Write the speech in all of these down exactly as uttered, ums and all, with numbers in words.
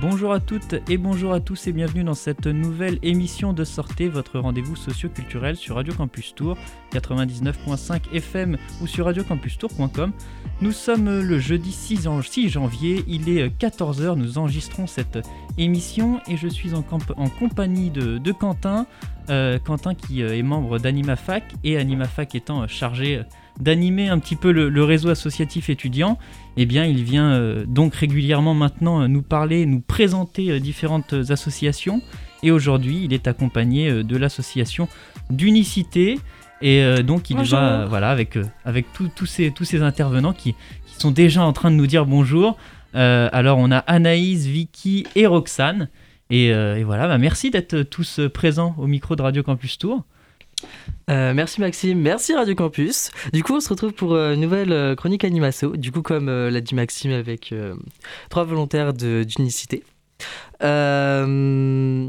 Bonjour à toutes et bonjour à tous et bienvenue dans cette nouvelle émission de Sortez, votre rendez-vous socio-culturel sur Radio Campus Tour quatre-vingt-dix-neuf virgule cinq F M ou sur radio campus tour point com. Nous sommes le jeudi six janvier, il est quatorze heures, nous enregistrons cette émission et je suis en, camp- en compagnie de, de Quentin, euh, Quentin qui est membre d'AnimaFac et AnimaFac étant chargé d'animer un petit peu le, le réseau associatif étudiant, eh bien il vient euh, donc régulièrement maintenant euh, nous parler, nous présenter euh, différentes associations, et aujourd'hui il est accompagné euh, de l'association d'Unis-Cité, et euh, donc il bonjour. va euh, voilà avec euh, avec tous tous ces tous ces intervenants qui qui sont déjà en train de nous dire bonjour. Euh, alors on a Anaïs, Vickie et Roxane, et, euh, et voilà bah, merci d'être tous présents au micro de Radio Campus Tour. Euh, merci Maxime, merci Radio Campus. Du coup on se retrouve pour euh, une nouvelle euh, chronique Animasso. Du coup comme euh, l'a dit Maxime, avec euh, trois volontaires de, d'Unis-Cité. Euh,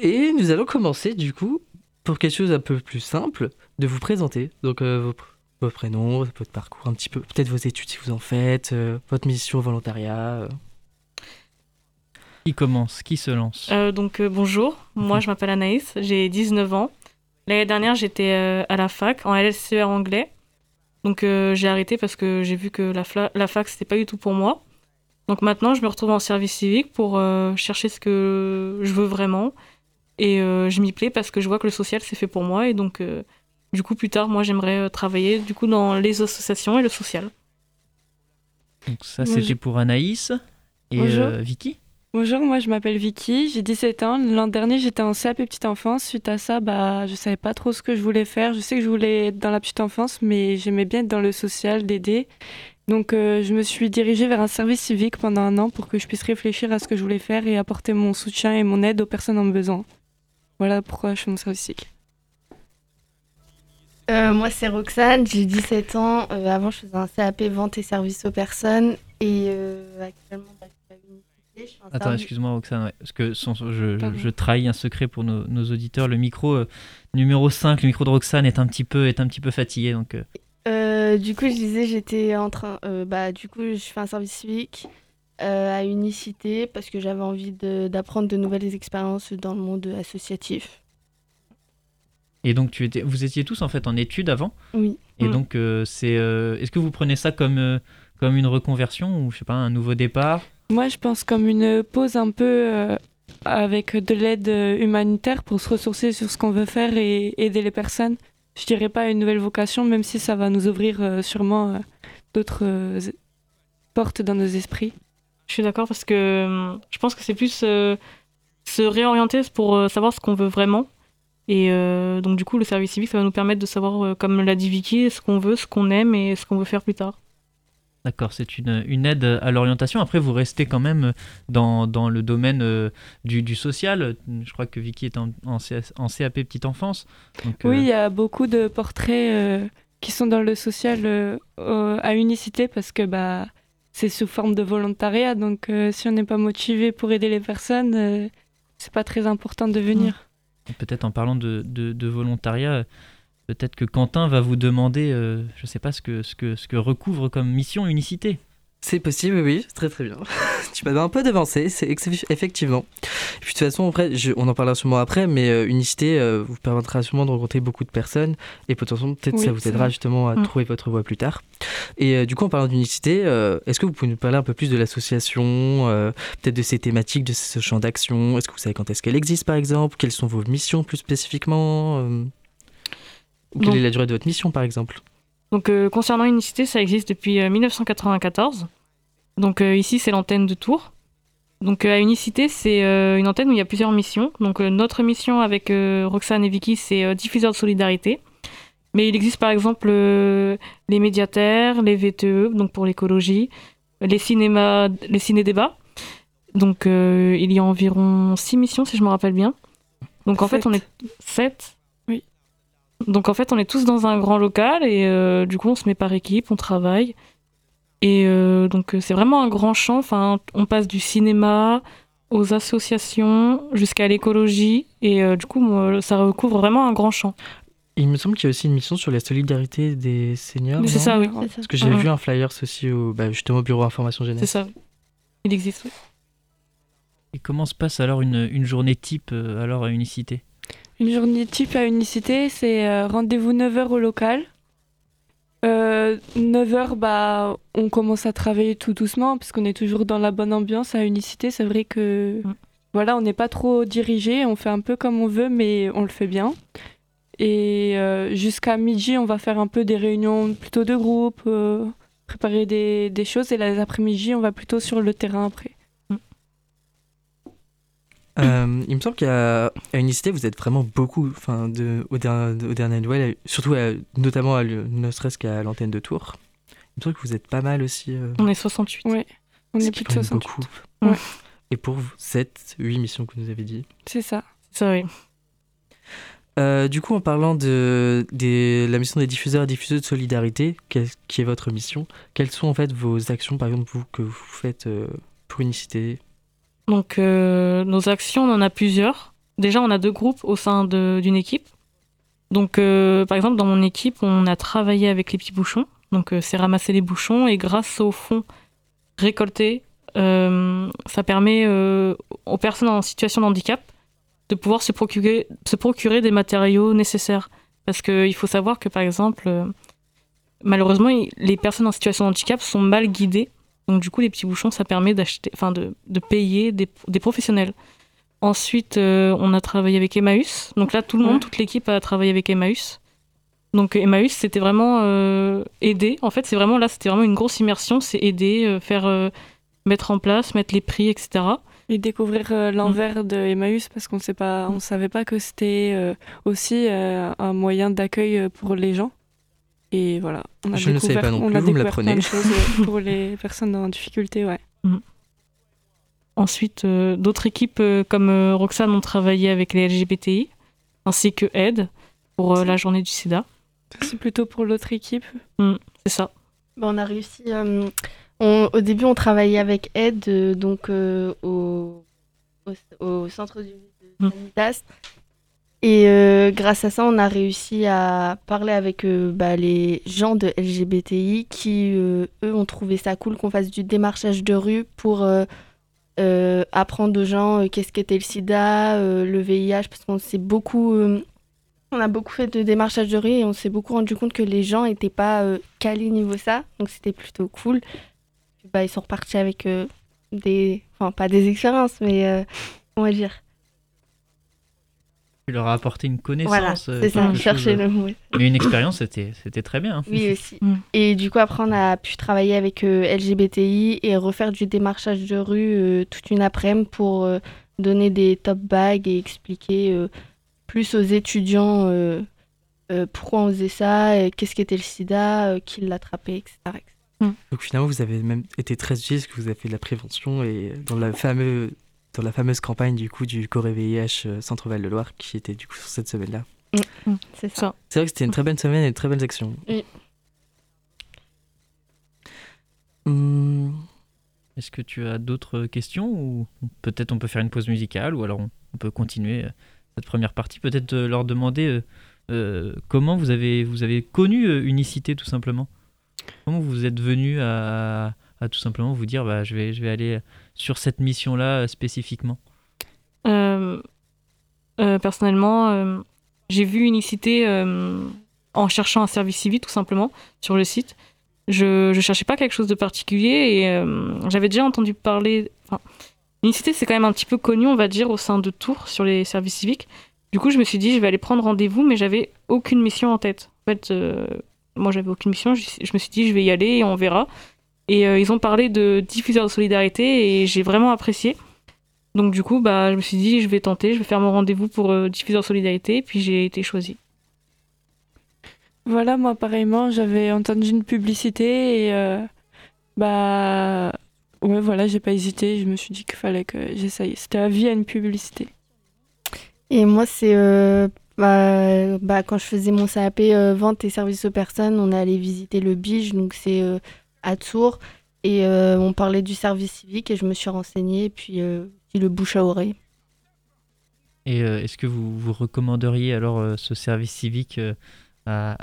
et nous allons commencer du coup pour quelque chose un peu plus simple, de vous présenter. Donc euh, vos, vos prénoms, votre parcours un petit peu, peut-être vos études si vous en faites, euh, votre mission au volontariat. Euh. Qui commence, qui se lance euh, Donc euh, bonjour, moi je m'appelle Anaïs, j'ai dix-neuf ans. L'année dernière, j'étais euh, à la fac, en L L C R anglais. Donc euh, j'ai arrêté parce que j'ai vu que la, fla- la fac, c'était pas du tout pour moi. Donc maintenant, je me retrouve en service civique pour euh, chercher ce que je veux vraiment. Et euh, je m'y plais parce que je vois que le social, c'est fait pour moi. Et donc, euh, du coup, plus tard, moi, j'aimerais euh, travailler du coup, dans les associations et le social. Donc ça, Bonjour. C'était pour Anaïs et euh, Vickie. Bonjour, moi je m'appelle Vickie, j'ai dix-sept ans. L'an dernier, j'étais en C A P petite enfance. Suite à ça, bah, je ne savais pas trop ce que je voulais faire. Je sais que je voulais être dans la petite enfance, mais j'aimais bien être dans le social, d'aider. Donc euh, je me suis dirigée vers un service civique pendant un an pour que je puisse réfléchir à ce que je voulais faire et apporter mon soutien et mon aide aux personnes en besoin. Voilà pourquoi je suis en service civique. Euh, moi c'est Roxane, j'ai dix-sept ans. Euh, avant, je faisais un C A P vente et service aux personnes. Et euh, actuellement, bah, Attends, excuse-moi Roxane, ouais, parce que son, je, je, je trahis un secret pour nos, nos auditeurs. Le micro euh, numéro cinq, le micro de Roxane est un petit peu, est un petit peu fatigué. Donc, euh... Euh, du coup, je disais, j'étais en train. Euh, bah, du coup, je fais un service civique euh, à Unis-Cité parce que j'avais envie de, d'apprendre de nouvelles expériences dans le monde associatif. Et donc, tu étais, vous étiez tous en fait en études avant. Oui. Et mmh. donc, euh, c'est, euh, est-ce que vous prenez ça comme, euh, comme une reconversion ou je sais pas, un nouveau départ? Moi, je pense comme une pause un peu euh, avec de l'aide humanitaire pour se ressourcer sur ce qu'on veut faire et aider les personnes. Je dirais pas une nouvelle vocation, même si ça va nous ouvrir euh, sûrement euh, d'autres euh, portes dans nos esprits. Je suis d'accord parce que euh, je pense que c'est plus euh, se réorienter pour euh, savoir ce qu'on veut vraiment. Et euh, donc du coup, le service civique, ça va nous permettre de savoir, euh, comme l'a dit Vickie, ce qu'on veut, ce qu'on aime et ce qu'on veut faire plus tard. D'accord, c'est une, une aide à l'orientation. Après, vous restez quand même dans, dans le domaine euh, du, du social. Je crois que Vickie est en, en, en C A P petite enfance. Donc, oui, il euh... y a beaucoup de portraits euh, qui sont dans le social euh, euh, à Unis-Cité parce que bah, c'est sous forme de volontariat. Donc, euh, si on n'est pas motivé pour aider les personnes, euh, c'est pas très important de venir. Et peut-être en parlant de, de, de volontariat... Peut-être que Quentin va vous demander, euh, je ne sais pas, ce que, ce, que, ce que recouvre comme mission Unis-Cité. C'est possible, oui, très très bien. Tu m'avais un peu devancé, c'est ex- effectivement. Et puis de toute façon, après, je, on en parlera sûrement après, mais euh, Unis-Cité euh, vous permettra sûrement de rencontrer beaucoup de personnes et potentiellement, peut-être oui, ça vous aidera justement à mmh. trouver votre voie plus tard. Et euh, du coup, en parlant d'Unis-Cité, euh, est-ce que vous pouvez nous parler un peu plus de l'association, euh, peut-être de ses thématiques, de ce champ d'action? Est-ce que vous savez quand est-ce qu'elle existe par exemple? Quelles sont vos missions plus spécifiquement euh... Quelle donc, est la durée de votre mission, par exemple? Donc, euh, concernant Unis-Cité, ça existe depuis euh, dix-neuf cent quatre-vingt-quatorze. Donc, euh, ici, c'est l'antenne de Tours. Donc, euh, à Unis-Cité, c'est euh, une antenne où il y a plusieurs missions. Donc, euh, notre mission avec euh, Roxane et Vickie, c'est euh, diffuseur de solidarité. Mais il existe, par exemple, euh, les médiataires, les V T E, donc pour l'écologie, les cinémas, les ciné-débats. Donc, euh, il y a environ six missions, si je me rappelle bien. Donc, en sept. Fait, on est sept. Donc en fait, on est tous dans un grand local et euh, du coup, on se met par équipe, on travaille. Et euh, donc c'est vraiment un grand champ, enfin, on passe du cinéma aux associations jusqu'à l'écologie et euh, du coup moi, ça recouvre vraiment un grand champ. Il me semble qu'il y a aussi une mission sur la solidarité des seniors. Mais c'est ça, oui. C'est ça. Parce que j'ai ah, vu ouais. un flyer aussi au, bah, justement au bureau Information Jeunesse. C'est ça, il existe, oui. Et comment se passe alors une, une journée type alors à Unis-Cité ? Une journée type à Unis-Cité, c'est euh, rendez-vous neuf heures au local. Euh, neuf heures, bah, on commence à travailler tout doucement, parce qu'on est toujours dans la bonne ambiance à Unis-Cité. C'est vrai que ouais. voilà, on n'est pas trop dirigé, on fait un peu comme on veut, mais on le fait bien. Et euh, jusqu'à midi, on va faire un peu des réunions plutôt de groupe, euh, préparer des, des choses. Et les après-midi, on va plutôt sur le terrain après. Euh, il me semble qu'à Unis-Cité, vous êtes vraiment beaucoup de, au, der, de, au dernier Noël, surtout à, notamment à, ne serait-ce qu'à l'antenne de Tours. Il me semble que vous êtes pas mal aussi. Euh, on est soixante-huit. Oui, on est plus de soixante-huit. Beaucoup. Ouais. Et pour vous, sept, huit missions que vous nous avez dit. C'est ça. C'est vrai. Euh, du coup, en parlant de, de la mission des diffuseurs et diffuseuses de solidarité, qui est votre mission, quelles sont en fait vos actions, par exemple, vous, que vous faites euh, pour Unis-Cité ? Donc, euh, nos actions, on en a plusieurs. Déjà, on a deux groupes au sein de, d'une équipe. Donc, euh, par exemple, dans mon équipe, on a travaillé avec les petits bouchons. Donc, euh, c'est ramasser les bouchons. Et grâce aux fonds récoltés, euh, ça permet euh, aux personnes en situation de handicap de pouvoir se procurer, se procurer des matériaux nécessaires. Parce qu'il faut savoir que, par exemple, euh, malheureusement, les personnes en situation de handicap sont mal guidées. Donc du coup, les petits bouchons, ça permet d'acheter, enfin de, de payer des, des professionnels. Ensuite, euh, on a travaillé avec Emmaüs. Donc là, tout le monde, toute l'équipe a travaillé avec Emmaüs. Donc Emmaüs, c'était vraiment euh, aider. En fait, c'est vraiment là, c'était vraiment une grosse immersion. C'est aider, euh, faire euh, mettre en place, mettre les prix, et cetera. Et découvrir euh, l'envers mmh. de Emmaüs parce qu'on sait pas, on savait pas que c'était euh, aussi euh, un moyen d'accueil pour les gens. Et voilà, on a Je ne savais pas non plus, vous me l'apprenez. Pour les personnes en difficulté, ouais. Mmh. Ensuite, euh, d'autres équipes euh, comme euh, Roxane ont travaillé avec les L G B T I, ainsi que Aide, pour euh, la journée du sida. C'est plutôt pour l'autre équipe. Mmh, c'est ça. Bah, on a réussi... Euh, on, au début, on travaillait avec Aide, euh, donc euh, au, au, au centre du de Sanitas. Mmh. Et euh, grâce à ça, on a réussi à parler avec euh, bah, les gens de L G B T I qui, euh, eux, ont trouvé ça cool qu'on fasse du démarchage de rue pour euh, euh, apprendre aux gens euh, qu'est-ce qu'était le sida, euh, le V I H, parce qu'on s'est beaucoup, euh, on a beaucoup fait de démarchage de rue et on s'est beaucoup rendu compte que les gens n'étaient pas euh, calés niveau ça, donc c'était plutôt cool. Et bah, ils sont repartis avec euh, des, enfin pas des expériences, mais euh, on va dire. Tu leur as apporté une connaissance. Voilà, c'est ça, chercher le mot. Mais une expérience, c'était, c'était très bien. Oui, aussi. Mm. Et du coup, après, on a pu travailler avec euh, L G B T I et refaire du démarchage de rue euh, toute une après-midi pour euh, donner des top bags et expliquer euh, plus aux étudiants euh, euh, pourquoi on faisait ça, euh, qu'est-ce qu'était le sida, euh, qui l'attrapait, et cetera et cetera. Mm. Donc finalement, vous avez même été très utile parce que vous avez fait de la prévention et dans la fameuse... dans la fameuse campagne du coup du Coré V I H Centre-Val-de-Loire qui était du coup sur cette semaine-là. Mmh, c'est ça. C'est vrai que c'était une très bonne semaine et de très belles actions. Oui. Hum. Est-ce que tu as d'autres questions ou peut-être on peut faire une pause musicale ou alors on peut continuer cette première partie. Peut-être leur demander euh, euh, comment vous avez vous avez connu euh, Unis-Cité tout simplement. Comment vous êtes venu à à tout simplement vous dire bah, je, vais, je vais aller sur cette mission-là euh, spécifiquement euh, euh, Personnellement, euh, j'ai vu Unis-Cité euh, en cherchant un service civique tout simplement sur le site. Je ne cherchais pas quelque chose de particulier et euh, j'avais déjà entendu parler... Unis-Cité, c'est quand même un petit peu connu, on va dire, au sein de Tours sur les services civiques. Du coup, je me suis dit je vais aller prendre rendez-vous, mais j'avais aucune mission en tête. En fait, euh, moi, j'avais aucune mission. Je, je me suis dit je vais y aller et on verra. Et euh, ils ont parlé de diffuseurs de solidarité et j'ai vraiment apprécié. Donc du coup, bah, je me suis dit, je vais tenter, je vais faire mon rendez-vous pour euh, diffuseurs de solidarité. Et puis j'ai été choisie. Voilà, moi pareillement, j'avais entendu une publicité et euh, bah ouais, voilà, j'ai pas hésité. Je me suis dit qu'il fallait que j'essaye. C'était à vie à une publicité. Et moi, c'est euh, bah, bah quand je faisais mon C A P euh, vente et services aux personnes, on allait visiter le B I G, donc c'est euh, à Tours. Et euh, on parlait du service civique et je me suis renseignée, et puis euh, le bouche à oreille. Et euh, est-ce que vous, vous recommanderiez alors euh, ce service civique euh, à,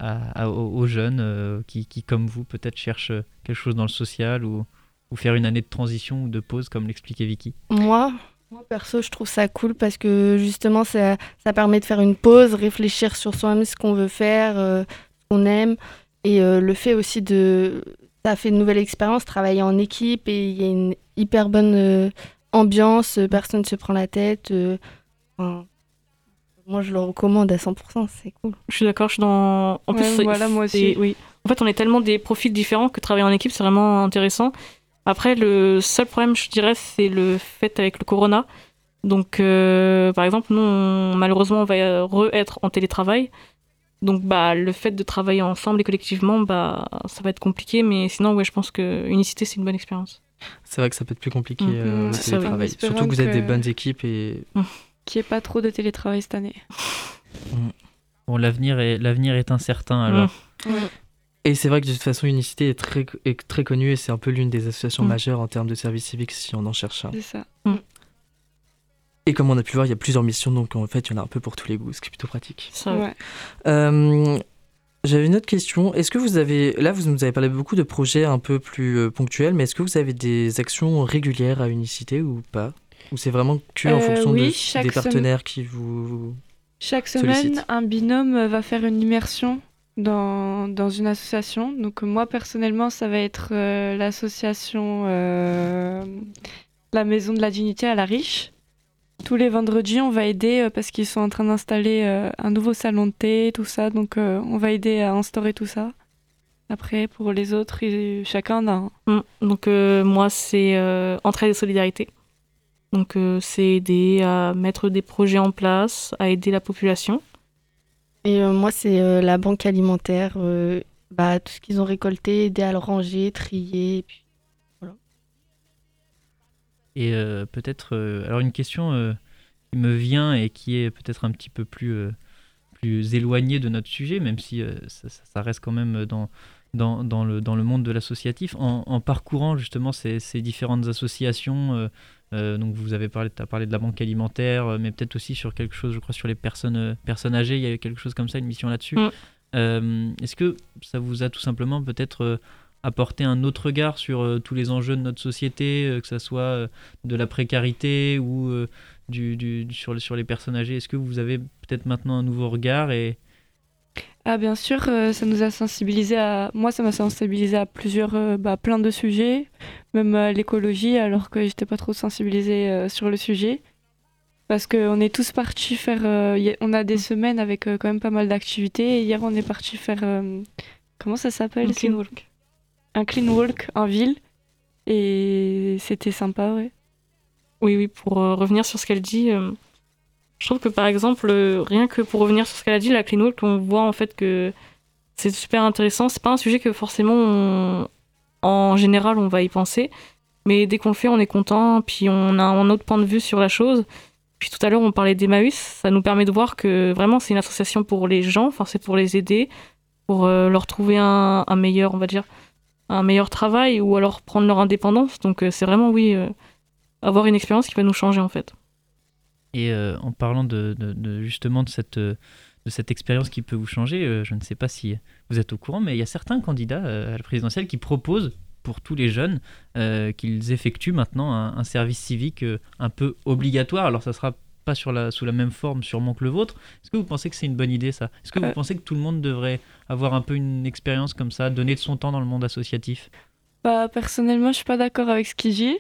à, aux jeunes euh, qui, qui, comme vous, peut-être cherchent quelque chose dans le social ou, ou faire une année de transition ou de pause, comme l'expliquait Vickie? Moi, moi, perso, je trouve ça cool parce que justement, ça, ça permet de faire une pause, réfléchir sur soi-même, ce qu'on veut faire, euh, ce qu'on aime, et euh, le fait aussi de... Ça fait une nouvelle expérience, travailler en équipe, et il y a une hyper bonne euh, ambiance, personne ne se prend la tête. Euh, enfin, moi, je le recommande à cent pour cent, c'est cool. Je suis d'accord, je suis dans... En ouais, plus, voilà, moi aussi. Oui. En fait, on est tellement des profils différents que travailler en équipe, c'est vraiment intéressant. Après, le seul problème, je dirais, c'est le fait avec le corona. Donc, euh, par exemple, nous, on, malheureusement, on va re-être en télétravail. Donc bah, le fait de travailler ensemble et collectivement, bah, ça va être compliqué, mais sinon ouais, je pense que Unis-Cité, c'est une bonne expérience. C'est vrai que ça peut être plus compliqué, mmh. euh, le télétravail, ça, surtout que vous êtes que... des bonnes équipes et... Mmh. Qu'il n'y ait pas trop de télétravail cette année. Mmh. Bon, l'avenir est, l'avenir est incertain alors. Mmh. Mmh. Et c'est vrai que de toute façon, Unis-Cité est très, est très connue et c'est un peu l'une des associations mmh. majeures en termes de service civique si on en cherche un. C'est ça. Mmh. Et comme on a pu voir, il y a plusieurs missions, donc en fait, il y en a un peu pour tous les goûts, ce qui est plutôt pratique. Ça, ouais. euh, j'avais une autre question. Est-ce que vous avez, là, vous nous avez parlé beaucoup de projets un peu plus euh, ponctuels, mais est-ce que vous avez des actions régulières à Unis-Cité ou pas? Ou c'est vraiment que euh, en fonction oui, de, des partenaires sem- qui vous chaque semaine, sollicitent. Un binôme va faire une immersion dans, dans une association. Donc moi, personnellement, ça va être euh, l'association euh, La Maison de la Dignité à La Riche. Tous les vendredis, on va aider euh, parce qu'ils sont en train d'installer euh, un nouveau salon de thé, tout ça. Donc, euh, on va aider à instaurer tout ça. Après, pour les autres, ils, chacun en a un. Mmh. Donc, euh, moi, c'est euh, Entraide et Solidarité. Donc, euh, c'est aider à mettre des projets en place, à aider la population. Et euh, moi, c'est euh, la Banque alimentaire. Euh, bah, tout ce qu'ils ont récolté, aider à le ranger, trier, et puis... Et euh, peut-être, euh, alors une question euh, qui me vient et qui est peut-être un petit peu plus, euh, plus éloignée de notre sujet, même si euh, ça, ça reste quand même dans, dans, dans, le, dans le monde de l'associatif. En, en parcourant justement ces, ces différentes associations, euh, euh, donc vous avez parlé, t'as parlé de la banque alimentaire, mais peut-être aussi sur quelque chose, je crois, sur les personnes, euh, personnes âgées, il y a eu quelque chose comme ça, une mission là-dessus. Mmh. Euh, est-ce que ça vous a tout simplement peut-être... Euh, apporter un autre regard sur euh, tous les enjeux de notre société, euh, que ça soit euh, de la précarité ou euh, du, du, sur, sur les personnes âgées. Est-ce que vous avez peut-être maintenant un nouveau regard et... Ah bien sûr, euh, ça nous a sensibilisé à... Moi, ça m'a sensibilisé à plusieurs, euh, bah, plein de sujets, même à l'écologie, alors que j'étais pas trop sensibilisée euh, sur le sujet. Parce qu'on est tous partis faire... Euh, y a... On a des semaines avec euh, quand même pas mal d'activités. Et hier, on est partis faire... Euh... Comment ça s'appelle? Un clean work. Un clean walk en ville, et c'était sympa, ouais. Oui, oui, pour euh, revenir sur ce qu'elle dit, euh, je trouve que par exemple, euh, rien que pour revenir sur ce qu'elle a dit, la clean walk, on voit en fait que c'est super intéressant. C'est pas un sujet que forcément, on, en général, on va y penser, mais dès qu'on le fait, on est content, puis on a un autre point de vue sur la chose. Puis tout à l'heure, on parlait d'Emmaüs, ça nous permet de voir que vraiment, c'est une association pour les gens, enfin, c'est pour les aider, pour euh, leur trouver un, un meilleur, on va dire... un meilleur travail ou alors prendre leur indépendance. Donc euh, c'est vraiment, oui, euh, avoir une expérience qui va nous changer en fait. Et euh, en parlant de, de, de justement de cette, de cette expérience qui peut vous changer, euh, je ne sais pas si vous êtes au courant, mais il y a certains candidats euh, à la présidentielle qui proposent pour tous les jeunes euh, qu'ils effectuent maintenant un, un service civique euh, un peu obligatoire. Alors ça sera pas sur la, sous la même forme sûrement que le vôtre. Est-ce que vous pensez que c'est une bonne idée, ça? Est-ce que vous euh... pensez que tout le monde devrait avoir un peu une expérience comme ça, donner de son temps dans le monde associatif? Bah, personnellement, je ne suis pas d'accord avec ce qu'il dit,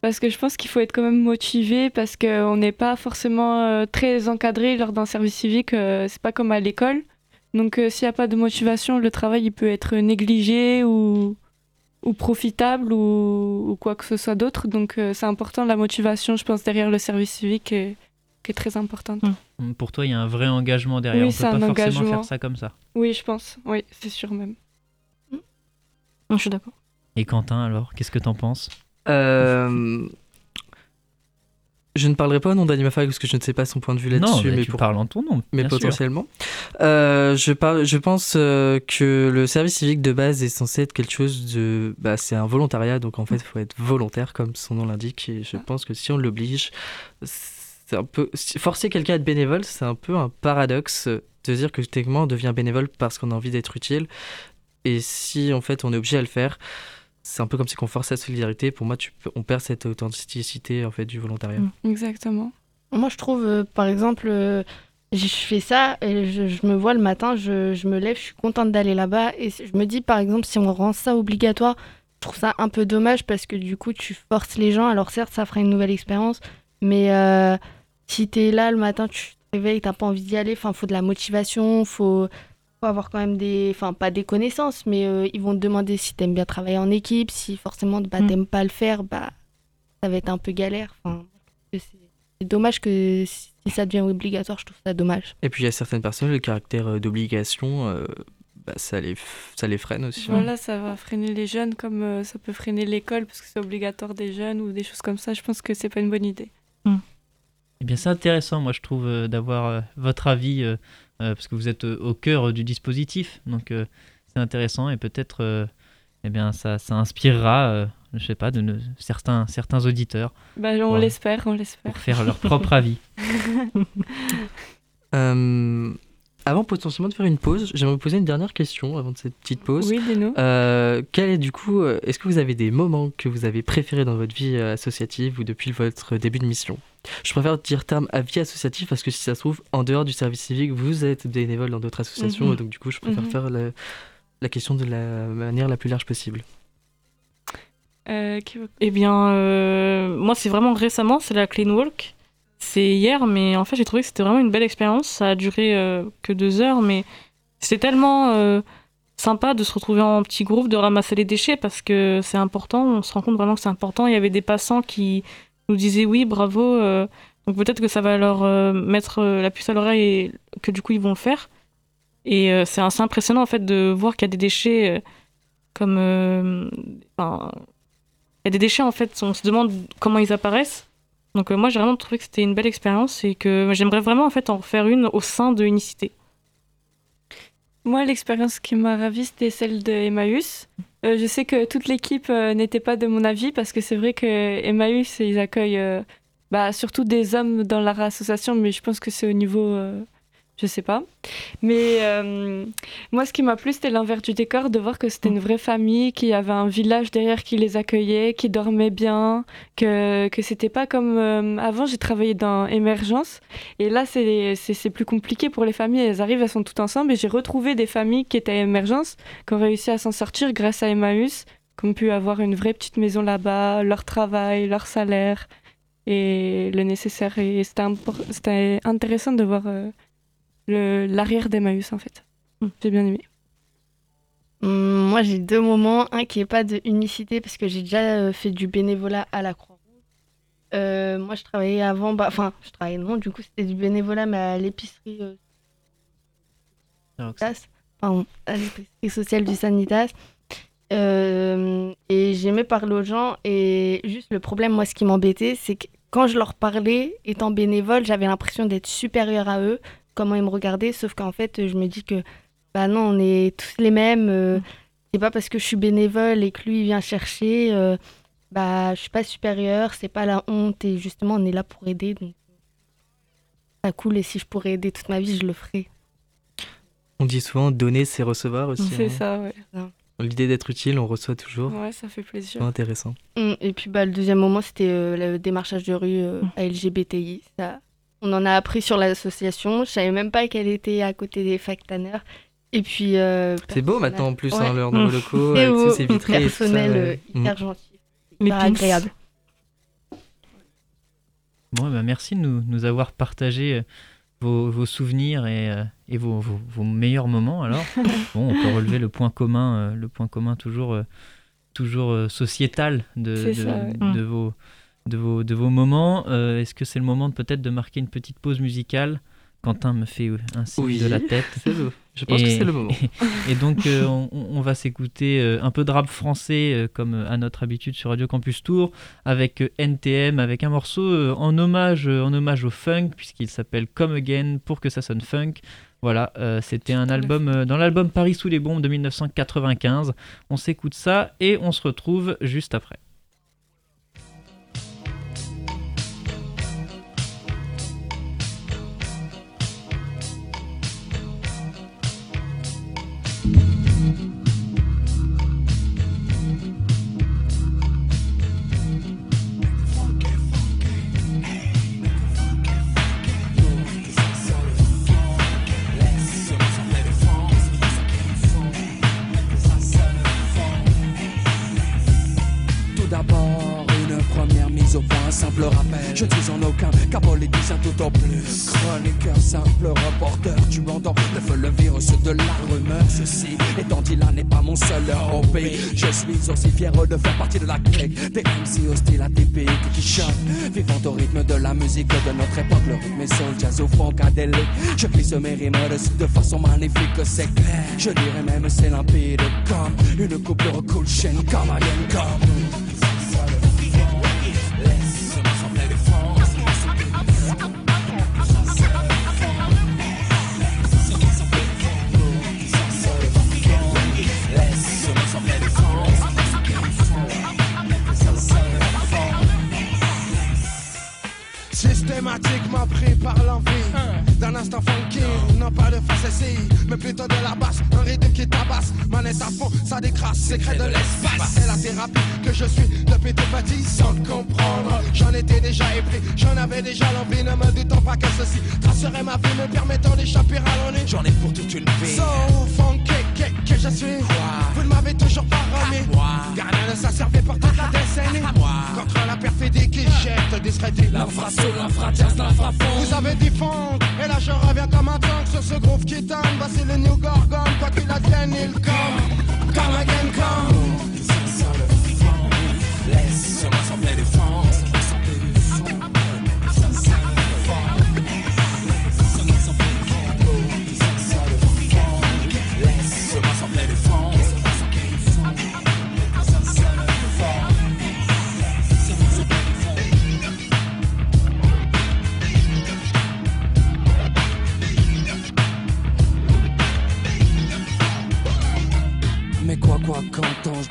parce que je pense qu'il faut être quand même motivé, parce qu'on n'est pas forcément euh, très encadré lors d'un service civique, euh, c'est pas comme à l'école. Donc euh, s'il n'y a pas de motivation, le travail il peut être négligé ou, ou profitable ou... ou quoi que ce soit d'autre. Donc euh, c'est important la motivation, je pense, derrière le service civique. Et... qui est très importante. Mmh. Pour toi, il y a un vrai engagement derrière. Oui, on ne peut pas engagement. Forcément faire ça comme ça. Oui, je pense. Oui, c'est sûr même. Mmh. Je suis d'accord. Et Quentin, alors, qu'est-ce que tu en penses? euh... Je ne parlerai pas au nom d'AnimaFac parce que je ne sais pas son point de vue là-dessus. Non, mais, mais tu pour... parles en ton nom. Mais potentiellement. Euh, je, par... je pense euh, que le service civique de base est censé être quelque chose de... Bah, c'est un volontariat, donc en fait, il faut être volontaire, comme son nom l'indique. Et je pense que si on l'oblige, c'est un peu... Forcer quelqu'un à être bénévole, c'est un peu un paradoxe de dire que techniquement, on devient bénévole parce qu'on a envie d'être utile. Et si, en fait, on est obligé à le faire... C'est un peu comme si on force la solidarité. Pour moi, tu peux, on perd cette authenticité en fait, du volontariat. Exactement. Moi, je trouve, euh, par exemple, euh, je fais ça, et je, je me vois le matin, je, je me lève, je suis contente d'aller là-bas. Et je me dis, par exemple, si on rend ça obligatoire, je trouve ça un peu dommage parce que du coup, tu forces les gens. Alors certes, ça fera une nouvelle expérience, mais euh, si t'es là le matin, tu te réveilles, t'as pas envie d'y aller, il faut de la motivation, il faut... faut avoir quand même des... Enfin, pas des connaissances, mais euh, ils vont te demander si t'aimes bien travailler en équipe, si forcément bah, mmh. t'aimes pas le faire, bah, ça va être un peu galère. Enfin, c'est... c'est dommage que si ça devient obligatoire, je trouve ça dommage. Et puis, il y a certaines personnes, le caractère d'obligation, euh, bah, ça, les f... ça les freine aussi. Voilà, hein. Ça va freiner les jeunes comme euh, ça peut freiner l'école parce que c'est obligatoire des jeunes ou des choses comme ça. Je pense que c'est pas une bonne idée. Mmh. Eh bien, c'est intéressant, moi, je trouve, euh, d'avoir euh, votre avis... Euh... Euh, parce que vous êtes euh, au cœur euh, du dispositif, donc euh, c'est intéressant et peut-être euh, eh bien, ça, ça inspirera, euh, je sais pas, de ne, certains, certains auditeurs. Bah, on pour, l'espère, on l'espère. Pour faire leur propre avis. euh, avant potentiellement de faire une pause, j'aimerais vous poser une dernière question avant de cette petite pause. Oui, dis-nous. Euh, quel est du coup, est-ce que vous avez des moments que vous avez préférés dans votre vie associative ou depuis votre début de mission ? Je préfère dire terme à vie associative parce que si ça se trouve, en dehors du service civique, vous êtes bénévole dans d'autres associations. Mmh. Et donc, du coup, je préfère mmh. faire la, la question de la manière la plus large possible. Euh, qui... Eh bien, euh, moi, c'est vraiment récemment, c'est la Clean Walk. C'est hier, mais en fait, j'ai trouvé que c'était vraiment une belle expérience. Ça a duré euh, que deux heures, mais c'est tellement euh, sympa de se retrouver en petit groupe, de ramasser les déchets parce que c'est important. On se rend compte vraiment que c'est important. Il y avait des passants qui... nous disaient oui, bravo, euh, donc peut-être que ça va leur euh, mettre euh, la puce à l'oreille et que du coup ils vont le faire. Et euh, c'est assez impressionnant en fait de voir qu'il y a des déchets euh, comme... Euh, enfin, il y a des déchets en fait, on se demande comment ils apparaissent. Donc euh, moi j'ai vraiment trouvé que c'était une belle expérience et que j'aimerais vraiment en fait en refaire une au sein de Unis-Cité. Moi, l'expérience qui m'a ravie, c'était celle d'Emmaüs. Euh, je sais que toute l'équipe euh, n'était pas de mon avis, parce que c'est vrai qu'Emmaüs, ils accueillent euh, bah, surtout des hommes dans leur association, mais je pense que c'est au niveau... Euh, je sais pas. Mais euh, moi, ce qui m'a plu, c'était l'envers du décor, de voir que c'était une vraie famille, qu'il y avait un village derrière qui les accueillait, qui dormait bien, que, que c'était pas comme... Euh, avant, j'ai travaillé dans Émergence, et là, c'est, c'est, c'est plus compliqué pour les familles. Elles arrivent, elles sont toutes ensemble, et j'ai retrouvé des familles qui étaient à Émergence, qui ont réussi à s'en sortir grâce à Emmaüs, qui ont pu avoir une vraie petite maison là-bas, leur travail, leur salaire, et le nécessaire. Et c'était, impor- c'était intéressant de voir... Euh, Le, l'arrière d'Emmaüs en fait. Mmh. J'ai bien aimé. Mmh, moi j'ai deux moments, un qui n'est pas de unicité parce que j'ai déjà euh, fait du bénévolat à la Croix-Rouge. Euh, moi je travaillais avant, enfin bah, je travaillais non, du coup c'était du bénévolat mais à l'épicerie euh, Sanitas, pardon, à l'épicerie sociale du Sanitas. Euh, et j'aimais parler aux gens et juste le problème, moi ce qui m'embêtait, c'est que quand je leur parlais, étant bénévole, j'avais l'impression d'être supérieure à eux. Comment ils me regardaient, sauf qu'en fait, je me dis que bah non, on est tous les mêmes. Euh, mmh. C'est pas parce que je suis bénévole et que lui il vient chercher, euh, bah je suis pas supérieure, c'est pas la honte et justement on est là pour aider. Donc ça cool et si je pourrais aider toute ma vie, je le ferais. On dit souvent donner c'est recevoir aussi. C'est hein. ça, ouais. L'idée d'être utile, on reçoit toujours. Ouais, ça fait plaisir. C'est intéressant. Mmh. Et puis bah le deuxième moment, c'était euh, le démarchage de rue euh, mmh. à L G B T I. Ça. On en a appris sur l'association. Je savais même pas qu'elle était à côté des factaneurs. Et puis euh, c'est beau maintenant en plus, ouais. hein, leurs nouveaux locaux avec tous ces vitrines. Personnel euh, hyper mmh. gentil, hyper agréable. Bon, eh ben, merci de nous, nous avoir partagé vos, vos souvenirs et, et vos, vos, vos meilleurs moments. Alors bon, on peut relever le point commun, le point commun toujours toujours sociétal de de, ça, ouais. de, de mmh. vos De vos, de vos moments. Euh, est-ce que c'est le moment de, peut-être de marquer une petite pause musicale Quentin me fait un signe oui, de la tête. C'est le... Je pense et, que c'est le moment. Et, et donc, euh, on, on va s'écouter euh, un peu de rap français, euh, comme euh, à notre habitude sur Radio Campus Tour, avec euh, N T M, avec un morceau euh, en, hommage, euh, en hommage au funk, puisqu'il s'appelle Come Again, pour que ça sonne funk. Voilà, euh, c'était un album euh, dans l'album Paris sous les bombes de dix-neuf cent quatre-vingt-quinze. On s'écoute ça et on se retrouve juste après. Simple rappel, je ne suis en aucun cas politicien, tout au plus chroniqueur, simple reporter, tu m'entends, le feu, le virus de la rumeur. Ceci étant dit, là n'est pas mon seul O P. Je suis aussi fier de faire partie de la clique des M C hostiles à T P qui chantent, vivant au rythme de la musique de notre époque. Le rythme est soul, jazz ou funkadélique. Je glisse mes rimes de façon magnifique, c'est clair. Je dirais même c'est limpide comme une coupure cool chaîne, comme alien, comme systématiquement pris par l'envie d'un instant funky, non pas de face ici, mais plutôt de la basse, un rythme qui tabasse, manette à fond, ça décrasse, secret de l'espace. C'est la thérapie que je suis depuis tout petit, sans le comprendre, j'en étais déjà épris, j'en avais déjà l'envie, ne me doutant pas que ceci tracerait ma vie, me permettant d'échapper à l'ennui. J'en ai pour toute une vie, so funky que je suis, wow. Vous ne m'avez toujours pas remis, car rien ne s'est servi pour toute la décennie, contre la perfidie qui jette discrédit, la phrase l'infratiasse, l'infrafond. Vous avez dit fond, et là je reviens comme un tank sur ce groove qui tombe. Voici le New Gorgon, quoi qu'il advienne, il come. Come again, come. Laisse-moi sembler des fonds. Laisse-moi sembler des fonds.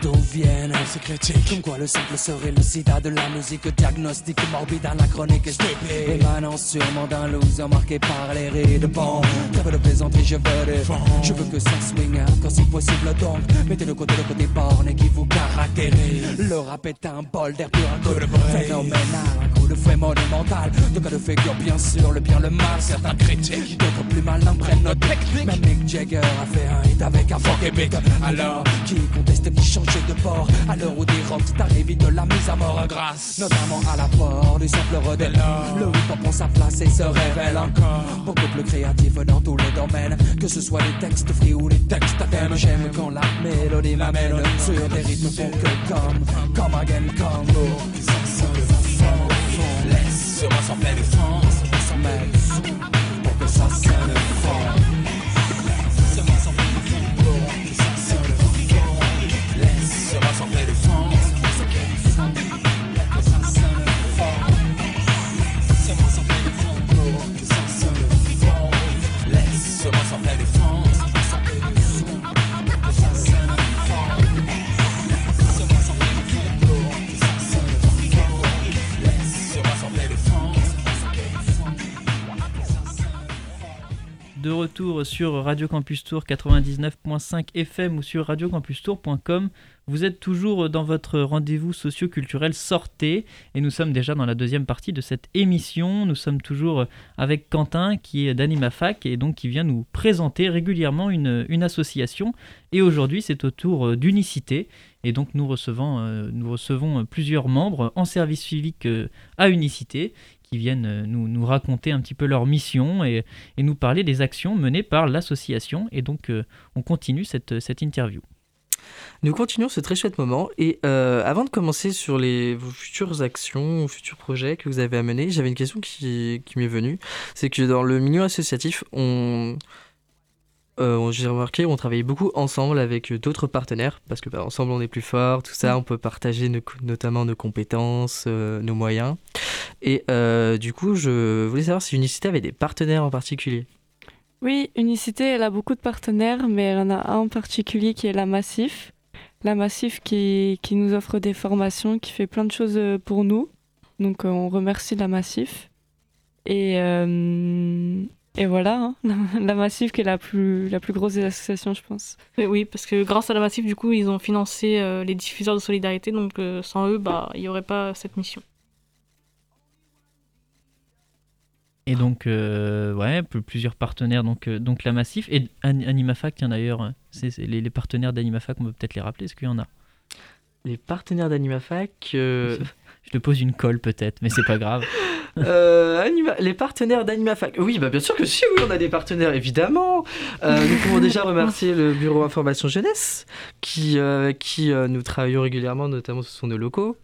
D'où viennent ces critiques, comme quoi le simple serait le sida de la musique, diagnostique morbide, anachronique, stupide, émanant sûrement d'un loser marqué par les rides. Bon, très peu de plaisanterie, je veux des fonds. Je veux que ça swing quand c'est possible, donc mettez de côté le côté borné qui vous caractérise. Le rap est un bol d'air pur, un coup de bruit phénoménal, un coup de fouet monumental. De cas de figure, bien sûr, le bien, le mal. Certains critiques, d'autres plus malins prennent nos techniques. Même Mick Jagger a fait un hit avec un funk épique. Alors, qui conteste, qui change de port, à l'heure où des robes t'arrivent de la mise à mort grâce, notamment à l'apport du simple rebelle. Le hip-hop prend sa place et se révèle encore beaucoup plus créatif dans tous les domaines, que ce soit les textes free ou les textes à thème. J'aime quand la mélodie m'amène sur des rythmes pour que comme, comme again, comme laisse-moi sembler des fonds, mais pour que ça sonne fort. De retour sur Radio Campus Tour quatre-vingt-dix-neuf virgule cinq F M ou sur radio campus tour point com. Vous êtes toujours dans votre rendez-vous socio-culturel Sortez et nous sommes déjà dans la deuxième partie de cette émission. Nous sommes toujours avec Quentin qui est d'AnimaFac et donc qui vient nous présenter régulièrement une, une association. Et aujourd'hui, c'est au tour d'Unis-Cité. Et donc, nous recevons, euh, nous recevons plusieurs membres en service civique euh, à Unis-Cité, qui viennent nous, nous raconter un petit peu leur mission et, et nous parler des actions menées par l'association. Et donc, euh, on continue cette, cette interview. Nous continuons ce très chouette moment et euh, avant de commencer sur les, vos futures actions, vos futurs projets que vous avez à mener, j'avais une question qui, qui m'est venue. C'est que dans le milieu associatif, on... Euh, j'ai remarqué on travaillait beaucoup ensemble avec d'autres partenaires parce que bah, ensemble on est plus fort, tout ça, on peut partager nos, notamment nos compétences, euh, nos moyens. Et euh, du coup, je voulais savoir si Unis-Cité avait des partenaires en particulier. Oui, Unis-Cité, elle a beaucoup de partenaires, mais elle en a un en particulier qui est la Massif. La Massif qui, qui nous offre des formations, qui fait plein de choses pour nous. Donc on remercie la Massif. Et... Euh... Et voilà, hein. La Massif qui est la plus, la plus grosse des associations, je pense. Et oui, parce que grâce à la Massif, du coup, ils ont financé euh, les diffuseurs de solidarité. Donc euh, sans eux, bah, il n'y aurait pas cette mission. Et donc, euh, ouais, plusieurs partenaires, donc, euh, donc la Massif. Et AnimaFac, tiens d'ailleurs, c'est, c'est les, les partenaires d'AnimaFac, on peut peut-être les rappeler, est-ce qu'il y en a ? Les partenaires d'AnimaFac... Euh... Je te pose une colle peut-être, mais c'est pas grave. Euh, Anima... Les partenaires d'AnimaFac. Oui, bah bien sûr que si, oui, on a des partenaires, évidemment. Euh, nous pouvons déjà remercier le Bureau Information Jeunesse, qui, euh, qui euh, nous travaillons régulièrement, notamment ce sont nos locaux.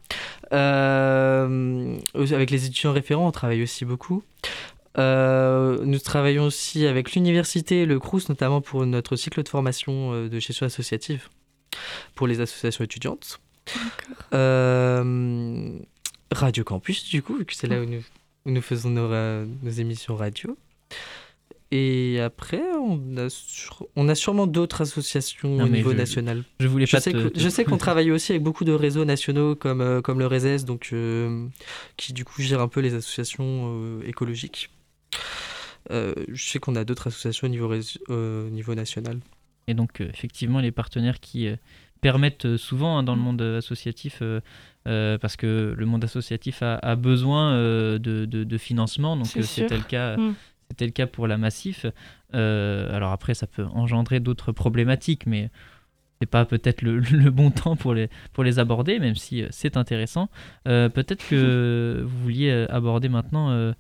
Euh, avec les étudiants référents, on travaille aussi beaucoup. Euh, nous travaillons aussi avec l'université, le Crous, notamment pour notre cycle de formation de gestion associative, pour les associations étudiantes. Euh, Radio Campus, du coup, vu que c'est là où nous, où nous faisons nos, nos émissions radio. Et après, on a, sur, on a sûrement d'autres associations non, au niveau je, national. Je, voulais je, pas sais te, que, te... je sais qu'on travaille aussi avec beaucoup de réseaux nationaux comme, euh, comme le RESES, donc, euh, qui du coup gère un peu les associations euh, écologiques. Euh, je sais qu'on a d'autres associations au niveau, euh, niveau national. Et donc, euh, effectivement, les partenaires qui... Euh... permettent souvent hein, dans le monde associatif, euh, euh, parce que le monde associatif a, a besoin euh, de, de, de financement, donc c'est euh, c'était, le cas, mmh. c'était le cas pour la Massif. Euh, alors après, ça peut engendrer d'autres problématiques, mais c'est pas peut-être le, le bon temps pour les, pour les aborder, même si c'est intéressant. Euh, peut-être que vous vouliez aborder maintenant euh,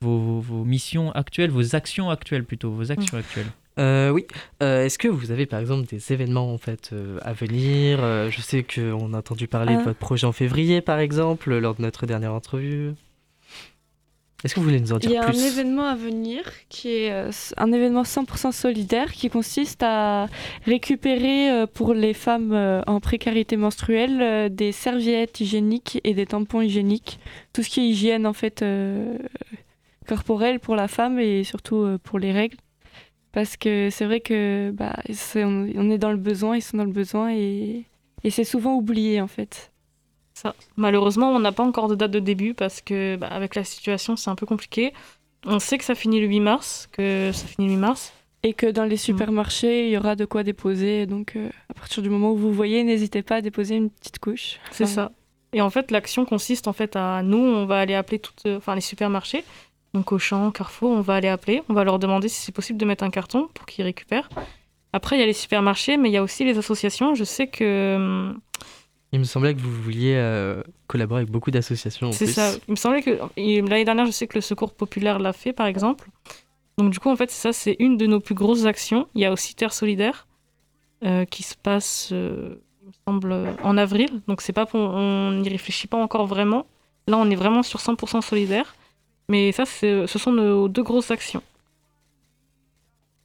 vos, vos, vos missions actuelles, vos actions actuelles plutôt, vos actions mmh. actuelles. Euh, oui. Euh, est-ce que vous avez par exemple des événements en fait euh, à venir euh, Je sais qu'on a entendu parler ah. de votre projet en février par exemple lors de notre dernière entrevue. Est-ce que vous voulez nous en dire plus ? Il y a un événement à venir qui est euh, un événement cent pour cent solidaire qui consiste à récupérer euh, pour les femmes euh, en précarité menstruelle euh, des serviettes hygiéniques et des tampons hygiéniques, tout ce qui est hygiène en fait euh, corporelle pour la femme et surtout euh, pour les règles. Parce que c'est vrai que bah, c'est, on, on est dans le besoin, ils sont dans le besoin et, et c'est souvent oublié en fait. Ça. Malheureusement, on n'a pas encore de date de début parce que bah, avec la situation, c'est un peu compliqué. On sait que ça finit le huit mars, que ça finit le huit mars. Et que dans les supermarchés, il mmh. y aura de quoi déposer. Donc euh, à partir du moment où vous voyez, n'hésitez pas à déposer une petite couche. Enfin, c'est ça. Et en fait, l'action consiste en fait à nous, on va aller appeler toutes, enfin les supermarchés. Donc Auchan, Carrefour, on va aller appeler, on va leur demander si c'est possible de mettre un carton pour qu'ils récupèrent. Après, il y a les supermarchés, mais il y a aussi les associations. Je sais que... Il me semblait que vous vouliez euh, collaborer avec beaucoup d'associations en c'est plus. Ça. Il me semblait que... L'année dernière, je sais que le Secours Populaire l'a fait, par exemple. Donc du coup, en fait, c'est ça, c'est une de nos plus grosses actions. Il y a aussi Terre Solidaire euh, qui se passe, euh, il me semble, en avril. Donc c'est pas pour... on n'y réfléchit pas encore vraiment. Là, on est vraiment sur cent pour cent solidaire. Mais ça, c'est, ce sont nos deux grosses actions.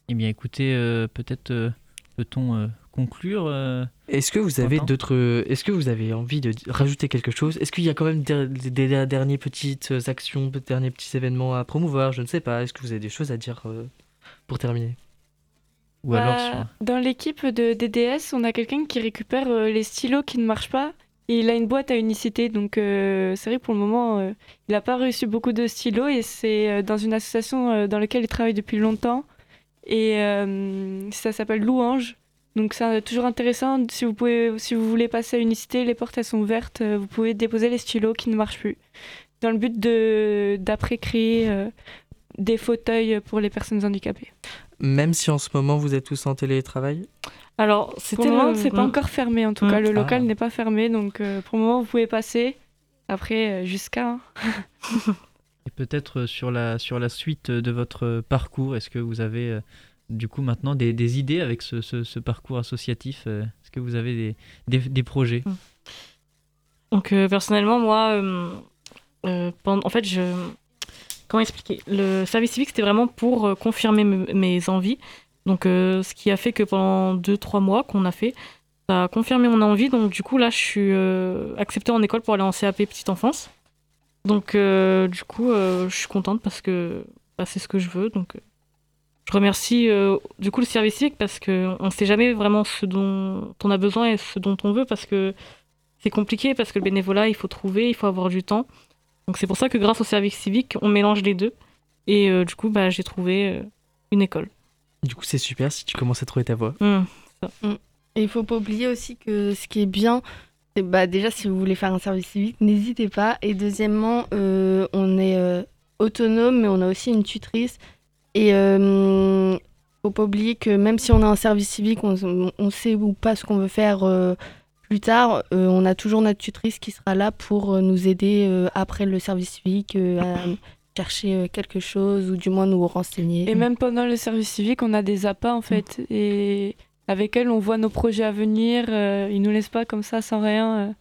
Eh bien, écoutez, euh, peut-être euh, peut-on euh, conclure euh, Est-ce que vous avez d'autres Est-ce que vous avez envie de rajouter quelque chose ? Est-ce qu'il y a quand même des, des, des dernières petites actions, des derniers petits événements à promouvoir ? Je ne sais pas. Est-ce que vous avez des choses à dire euh, pour terminer ? Ou bah, alors sur... Dans l'équipe de D D S, on a quelqu'un qui récupère euh, les stylos qui ne marchent pas. Et il a une boîte à Unis-Cité, donc euh, c'est vrai que pour le moment, euh, il n'a pas reçu beaucoup de stylos et c'est euh, dans une association euh, dans laquelle il travaille depuis longtemps. Et euh, ça s'appelle Louange, donc c'est euh, toujours intéressant. Si vous, pouvez, si vous voulez passer à Unis-Cité, les portes elles sont ouvertes, euh, vous pouvez déposer les stylos qui ne marchent plus. Dans le but de, d'après créer euh, des fauteuils pour les personnes handicapées. Même si en ce moment vous êtes tous en télétravail ? Alors, c'était pour le moment, c'est pas encore fermé en tout mmh. cas. Le local ah. n'est pas fermé, donc euh, pour le moment, vous pouvez passer. Après, euh, jusqu'à. Et peut-être sur la sur la suite de votre parcours, est-ce que vous avez du coup maintenant des, des idées avec ce, ce, ce parcours associatif? Est-ce que vous avez des, des, des projets? Donc euh, personnellement, moi, euh, euh, pendant, en fait, je... Comment expliquer? Le service civique, c'était vraiment pour euh, confirmer m- mes envies. Donc euh, ce qui a fait que pendant deux trois mois qu'on a fait, ça a confirmé mon envie. Donc du coup, là, je suis euh, acceptée en école pour aller en C A P Petite Enfance. Donc euh, du coup, euh, je suis contente parce que bah, c'est ce que je veux. Donc euh, je remercie euh, du coup le service civique parce qu'on ne sait jamais vraiment ce dont on a besoin et ce dont on veut, parce que c'est compliqué, parce que le bénévolat, il faut trouver, il faut avoir du temps. Donc c'est pour ça que grâce au service civique, on mélange les deux. Et euh, du coup, bah, j'ai trouvé euh, une école. Du coup, c'est super si tu commences à trouver ta voie. Mmh, ça. Mmh. Et il ne faut pas oublier aussi que ce qui est bien, c'est bah, déjà, si vous voulez faire un service civique, n'hésitez pas. Et deuxièmement, euh, on est euh, autonome, mais on a aussi une tutrice. Et il euh, ne faut pas oublier que même si on a un service civique, on, on sait ou pas ce qu'on veut faire euh, plus tard, euh, on a toujours notre tutrice qui sera là pour nous aider euh, après le service civique, euh, à chercher quelque chose ou du moins nous renseigner. Et même pendant le service civique, on a des appâts en fait. Mmh. Et... avec elle, on voit nos projets à venir. Euh, ils ne nous laissent pas comme ça, sans rien. Euh,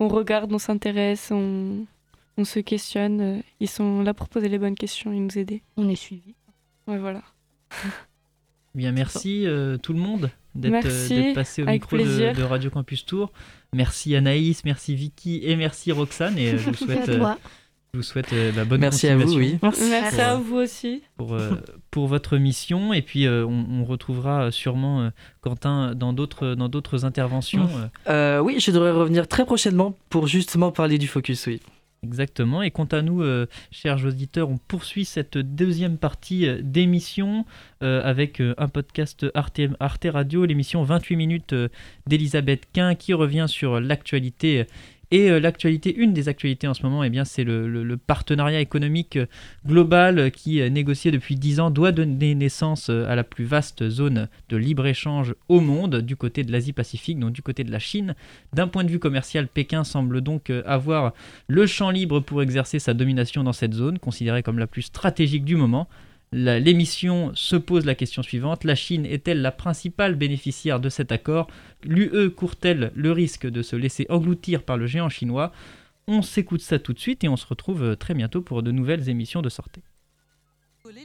on regarde, on s'intéresse, on, on se questionne. Euh, ils sont là pour poser les bonnes questions et nous aider. On est suivis. Ouais, voilà. Bien, merci euh, tout le monde d'être, euh, d'être passé au micro de, de Radio Campus Tour. Merci Anaïs, merci Vicky et merci Roxane. Et euh, je vous souhaite... Euh, Je vous souhaite euh, bah, bonne merci continuation. À vous, oui. Merci, merci pour, à vous aussi. Pour, euh, pour votre mission. Et puis, euh, on, on retrouvera sûrement euh, Quentin dans d'autres, dans d'autres interventions. Euh, oui, je devrais revenir très prochainement pour justement parler du focus, oui. Exactement. Et quant à nous, euh, chers auditeurs, on poursuit cette deuxième partie euh, d'émission euh, avec euh, un podcast Arte, Arte Radio, l'émission vingt-huit minutes euh, d'Elisabeth Quin qui revient sur l'actualité. Et l'actualité, une des actualités en ce moment, eh bien, c'est le, le, le partenariat économique global qui, négocié depuis dix ans, doit donner naissance à la plus vaste zone de libre-échange au monde, du côté de l'Asie-Pacifique, donc du côté de la Chine. D'un point de vue commercial, Pékin semble donc avoir le champ libre pour exercer sa domination dans cette zone, considérée comme la plus stratégique du moment. La, l'émission se pose la question suivante: la Chine est-elle la principale bénéficiaire de cet accord? L'U E court-elle le risque de se laisser engloutir par le géant chinois? On s'écoute ça tout de suite et on se retrouve très bientôt pour de nouvelles émissions de Sortez.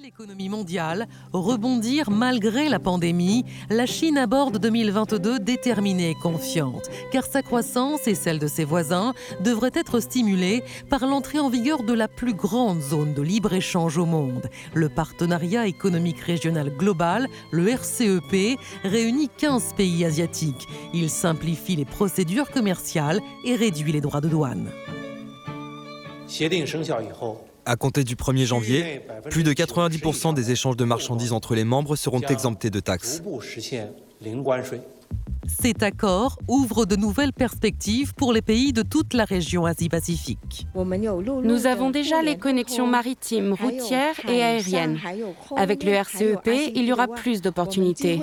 L'économie mondiale, rebondir malgré la pandémie, la Chine aborde deux mille vingt-deux déterminée et confiante, car sa croissance et celle de ses voisins devraient être stimulées par l'entrée en vigueur de la plus grande zone de libre-échange au monde. Le partenariat économique régional global, le R C E P, réunit quinze pays asiatiques. Il simplifie les procédures commerciales et réduit les droits de douane. À compter du premier janvier, plus de quatre-vingt-dix pour cent des échanges de marchandises entre les membres seront exemptés de taxes. Cet accord ouvre de nouvelles perspectives pour les pays de toute la région Asie-Pacifique. Nous avons déjà les connexions maritimes, routières et aériennes. Avec le R C E P, il y aura plus d'opportunités.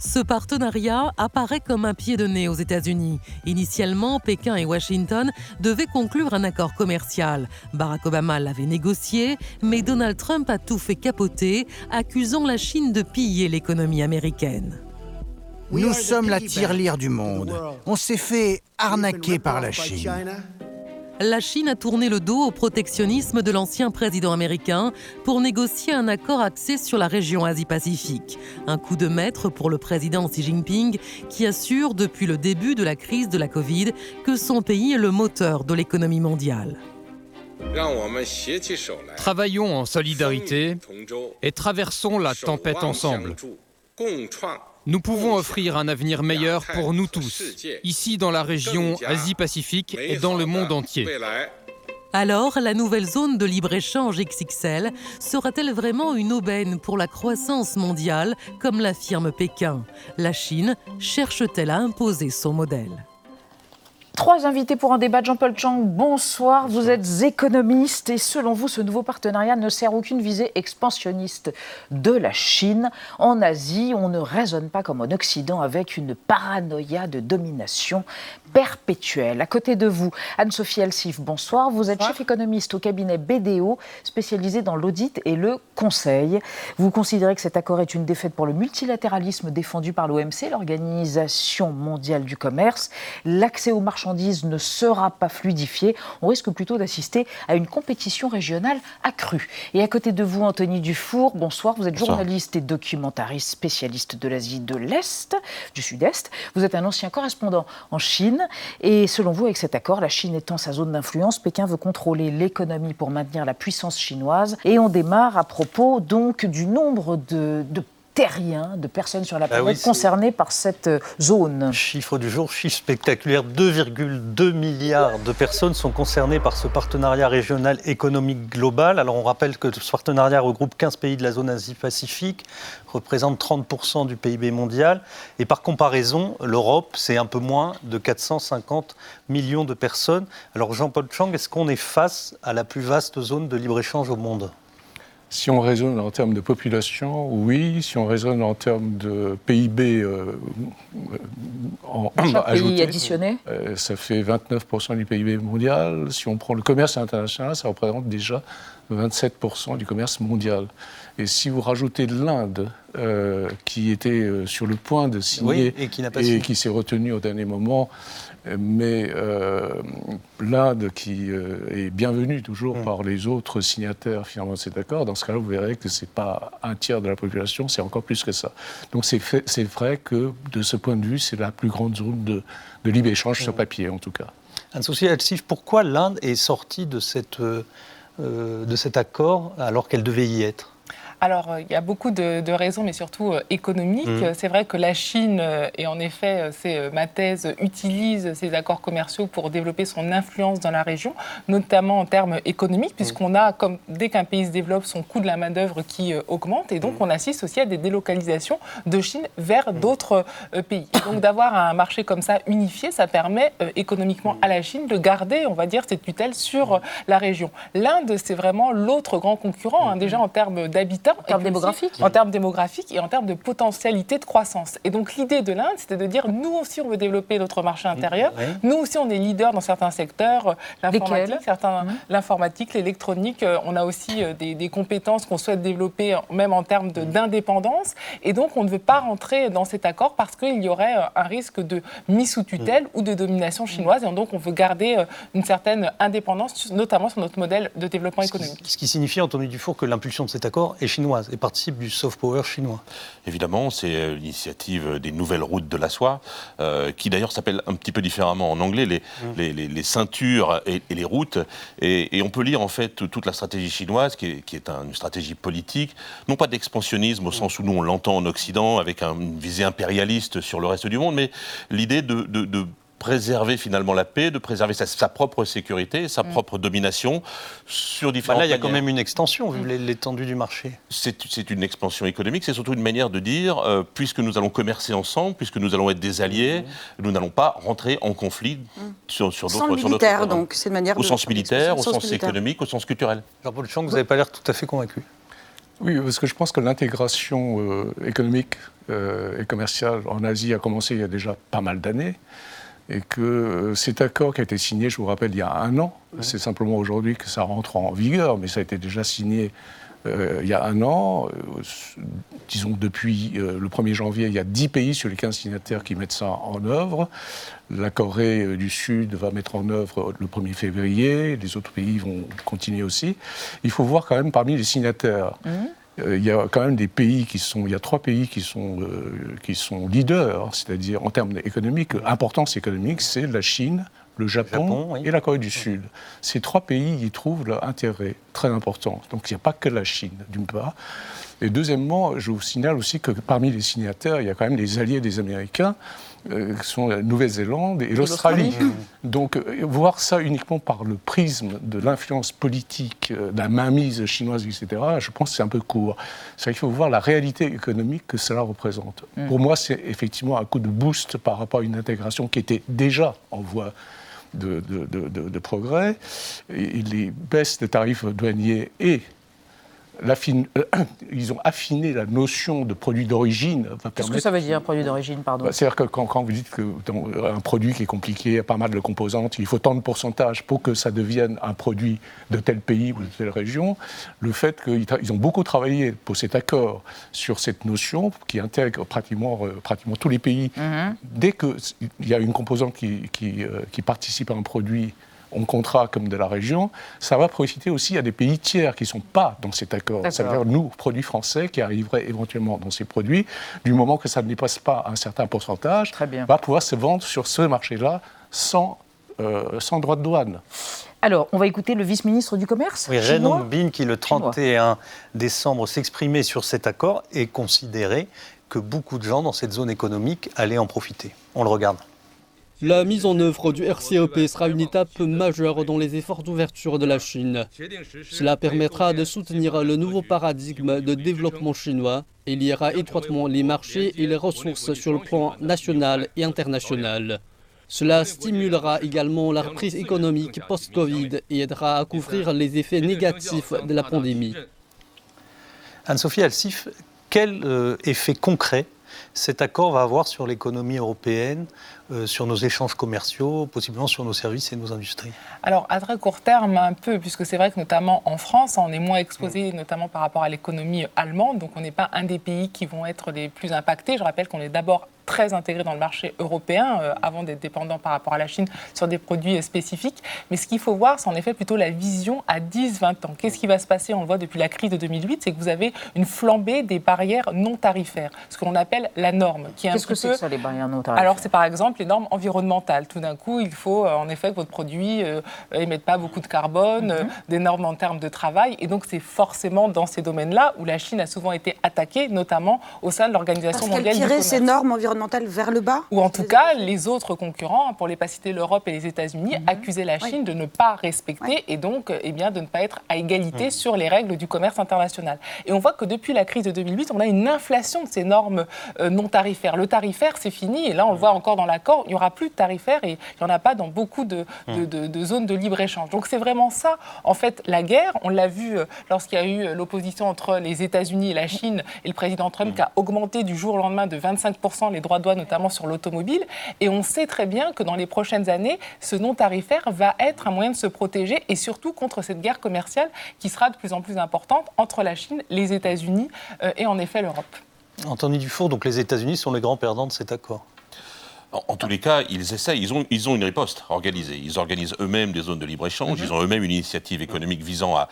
Ce partenariat apparaît comme un pied de nez aux États-Unis. Initialement, Pékin et Washington devaient conclure un accord commercial. Barack Obama l'avait négocié, mais Donald Trump a tout fait capoter, accusant la Chine de piller l'économie américaine. Nous sommes la tirelire du monde. On s'est fait arnaquer par la Chine. La Chine a tourné le dos au protectionnisme de l'ancien président américain pour négocier un accord axé sur la région Asie-Pacifique. Un coup de maître pour le président Xi Jinping, qui assure depuis le début de la crise de la Covid que son pays est le moteur de l'économie mondiale. Travaillons en solidarité et traversons la tempête ensemble. Nous pouvons offrir un avenir meilleur pour nous tous, ici dans la région Asie-Pacifique et dans le monde entier. Alors, la nouvelle zone de libre-échange X X L sera-t-elle vraiment une aubaine pour la croissance mondiale, comme l'affirme Pékin? La Chine cherche-t-elle à imposer son modèle? Trois invités pour un débat. Jean-Paul Chang, bonsoir. Vous êtes économiste et selon vous, ce nouveau partenariat ne sert aucune visée expansionniste de la Chine. En Asie, on ne raisonne pas comme en Occident avec une paranoïa de domination perpétuelle. À côté de vous, Anne-Sophie Alsif, bonsoir. Vous êtes bonsoir. Chef économiste au cabinet B D O, spécialisé dans l'audit et le conseil. Vous considérez que cet accord est une défaite pour le multilatéralisme défendu par l'O M C, l'Organisation mondiale du commerce. L'accès aux marchés ne sera pas fluidifié, on risque plutôt d'assister à une compétition régionale accrue. Et à côté de vous, Anthony Dufour, bonsoir, vous êtes bonsoir. Journaliste et documentariste spécialiste de l'Asie de l'Est, du Sud-Est. Vous êtes un ancien correspondant en Chine et selon vous, avec cet accord, la Chine étant sa zone d'influence, Pékin veut contrôler l'économie pour maintenir la puissance chinoise. Et on démarre à propos donc du nombre de, de terriens, de personnes sur la planète ah oui, concernées par cette zone. Chiffre du jour, chiffre spectaculaire, deux virgule deux milliards de personnes sont concernées par ce partenariat régional économique global. Alors on rappelle que ce partenariat regroupe quinze pays de la zone Asie-Pacifique, représente trente pour cent du P I B mondial. Et par comparaison, l'Europe, c'est un peu moins de quatre cent cinquante millions de personnes. Alors Jean-Paul Chang, est-ce qu'on est face à la plus vaste zone de libre-échange au monde ? Si on raisonne en termes de population, oui. Si on raisonne en termes de P I B euh, en, ajouté, pays additionné, euh, ça fait vingt-neuf pour cent du P I B mondial. Si on prend le commerce international, ça représente déjà vingt-sept pour cent du commerce mondial. Et si vous rajoutez l'Inde, euh, qui était sur le point de signer oui, et qui n'a pas et signé. Qui s'est retenue au dernier moment, mais euh, l'Inde qui euh, est bienvenue toujours mmh. par les autres signataires finalement de cet accord, dans ce cas-là, vous verrez que ce n'est pas un tiers de la population, c'est encore plus que ça. Donc c'est, fait, c'est vrai que de ce point de vue, c'est la plus grande zone de, de libre-échange mmh. sur papier en tout cas. Anne-Sophie Alsif, pourquoi l'Inde est sortie de, cette, euh, de cet accord alors qu'elle devait y être ? Alors, il y a beaucoup de, de raisons, mais surtout économiques. Mmh. C'est vrai que la Chine, et en effet, c'est ma thèse, utilise ces accords commerciaux pour développer son influence dans la région, notamment en termes économiques, puisqu'on a, comme dès qu'un pays se développe, son coût de la main-d'œuvre qui augmente, et donc on assiste aussi à des délocalisations de Chine vers d'autres pays. Et donc d'avoir un marché comme ça unifié, ça permet économiquement à la Chine de garder, on va dire, cette tutelle sur la région. L'Inde, c'est vraiment l'autre grand concurrent, hein, déjà en termes d'habitat, en termes démographiques, en termes démographiques et en termes de potentialité de croissance. Et donc l'idée de l'Inde, c'était de dire nous aussi on veut développer notre marché intérieur, oui. nous aussi on est leader dans certains secteurs, l'informatique, certains, mmh. l'informatique, l'électronique, on a aussi des, des compétences qu'on souhaite développer même en termes de, d'indépendance. Et donc on ne veut pas rentrer dans cet accord parce qu'il y aurait un risque de mise sous tutelle mmh. ou de domination chinoise. Et donc on veut garder une certaine indépendance, notamment sur notre modèle de développement économique. Ce qui, ce qui signifie, Anthony Dufour, que l'impulsion de cet accord est chinoise et participe du soft power chinois. Évidemment, c'est l'initiative des nouvelles routes de la soie, euh, qui d'ailleurs s'appelle un petit peu différemment en anglais, les, mmh. les, les, les ceintures et, et les routes. Et, et on peut lire en fait toute la stratégie chinoise, qui est, qui est un, une stratégie politique, non pas d'expansionnisme au sens où nous on l'entend en Occident, avec un, une visée impérialiste sur le reste du monde, mais l'idée de... de, de préserver finalement la paix, de préserver sa, sa propre sécurité, sa mmh. propre domination sur différentes bah là, il y a manières. Quand même une extension, vu mmh. l'étendue du marché. C'est, c'est une expansion économique, c'est surtout une manière de dire, euh, puisque nous allons commercer ensemble, puisque nous allons être des alliés, mmh. nous n'allons pas rentrer en conflit mmh. sur, sur d'autres... Sans sur militaire, d'autres, donc, c'est une manière... Au de, sens militaire, au sens, sens économique, au sens culturel. Jean-Paul Chang, vous n'avez pas l'air tout à fait convaincu. Oui, parce que je pense que l'intégration euh, économique euh, et commerciale en Asie a commencé il y a déjà pas mal d'années, et que cet accord qui a été signé, je vous rappelle, il y a un an, ouais. c'est simplement aujourd'hui que ça rentre en vigueur, mais ça a été déjà signé euh, il y a un an, euh, disons depuis euh, le premier janvier, il y a dix pays sur les quinze signataires qui mettent ça en œuvre. La Corée euh, du Sud va mettre en œuvre le premier février, les autres pays vont continuer aussi. Il faut voir quand même parmi les signataires. Mmh. Il y a quand même des pays qui sont, il y a trois pays qui sont, euh, qui sont leaders, c'est-à-dire en termes économiques, importance économique, c'est la Chine, le Japon, le Japon oui. et la Corée du Sud. Ces trois pays y trouvent leur intérêt. très importante. Donc il n'y a pas que la Chine, d'une part. Et deuxièmement, je vous signale aussi que parmi les signataires, il y a quand même les alliés des Américains, euh, qui sont la Nouvelle-Zélande et, et l'Australie. l'Australie. Donc, euh, voir ça uniquement par le prisme de l'influence politique, euh, de la mainmise chinoise, et cetera, je pense que c'est un peu court. C'est-à-dire qu'il faut voir la réalité économique que cela représente. Mmh. Pour moi, c'est effectivement un coup de boost par rapport à une intégration qui était déjà en voie de, de, de, de, de progrès. Et les baisses des tarifs douaniers et L'affine... ils ont affiné la notion de produit d'origine. Va permettre... Qu'est-ce que ça veut dire, produit d'origine, pardon ? bah, C'est-à-dire que quand, quand vous dites qu'un produit qui est compliqué, il y a pas mal de composantes, il faut tant de pourcentage pour que ça devienne un produit de tel pays ou de telle région, le fait qu'ils ont beaucoup travaillé pour cet accord sur cette notion qui intègre pratiquement, pratiquement tous les pays. Mm-hmm. Dès qu'il y a une composante qui, qui, qui participe à un produit, on comptera comme de la région, ça va profiter aussi à des pays tiers qui ne sont pas dans cet accord. D'accord. Ça veut dire nous, produits français, qui arriveraient éventuellement dans ces produits, du moment que ça ne dépasse pas un certain pourcentage, va pouvoir se vendre sur ce marché-là sans, euh, sans droit de douane. Alors, on va écouter le vice-ministre du Commerce. Oui, Renan Bin, qui le trente et un décembre s'exprimait sur cet accord et considérait que beaucoup de gens dans cette zone économique allaient en profiter. On le regarde. La mise en œuvre du R C E P sera une étape majeure dans les efforts d'ouverture de la Chine. Cela permettra de soutenir le nouveau paradigme de développement chinois et liera étroitement les marchés et les ressources sur le plan national et international. Cela stimulera également la reprise économique post-Covid et aidera à couvrir les effets négatifs de la pandémie. Anne-Sophie Alsif, quel effet concret cet accord va avoir sur l'économie européenne, euh, sur nos échanges commerciaux, possiblement sur nos services et nos industries ? Alors, à très court terme, un peu, puisque c'est vrai que notamment en France, on est moins exposé, mmh. notamment par rapport à l'économie allemande, donc on n'est pas un des pays qui vont être les plus impactés. Je rappelle qu'on est d'abord très intégré dans le marché européen, euh, avant d'être dépendant par rapport à la Chine sur des produits euh, spécifiques. Mais ce qu'il faut voir, c'est en effet plutôt la vision à dix à vingt ans. Qu'est-ce qui va se passer ? On le voit depuis la crise de deux mille huit, c'est que vous avez une flambée des barrières non tarifaires, ce que l'on appelle la norme. Qui est Qu'est-ce un que peu... c'est que ça, les barrières non tarifaires ? Alors, c'est par exemple les normes environnementales. Tout d'un coup, il faut euh, en effet que votre produit euh, émette pas beaucoup de carbone, mm-hmm. euh, des normes en termes de travail. Et donc, c'est forcément dans ces domaines-là où la Chine a souvent été attaquée, notamment au sein de l'Organisation mondiale du commerce. Parce qu'elle tirait ces normes environnementales vers le bas ? Ou en tout cas, les autres concurrents, pour ne pas citer l'Europe et les États-Unis, mmh. accusaient la Chine oui. de ne pas respecter oui. et donc eh bien, de ne pas être à égalité mmh. sur les règles du commerce international. Et on voit que depuis la crise de deux mille huit, on a une inflation de ces normes euh, non tarifaires. Le tarifaire, c'est fini. Et là, on mmh. le voit encore dans l'accord, il n'y aura plus de tarifaire et il n'y en a pas dans beaucoup de, de, de, de zones de libre-échange. Donc c'est vraiment ça, en fait, la guerre. On l'a vu euh, lorsqu'il y a eu l'opposition entre les États-Unis et la Chine et le président Trump mmh. qui a augmenté du jour au lendemain de vingt-cinq pour cent les droits de douane, notamment sur l'automobile. Et on sait très bien que dans les prochaines années, ce non tarifaire va être un moyen de se protéger et surtout contre cette guerre commerciale qui sera de plus en plus importante entre la Chine, les États-Unis euh, et en effet l'Europe. Anthony Dufour, donc les États-Unis sont les grands perdants de cet accord ? En tous les cas, ils essaient, ils ont, ils ont une riposte organisée. Ils organisent eux-mêmes des zones de libre-échange, mm-hmm. ils ont eux-mêmes une initiative économique visant à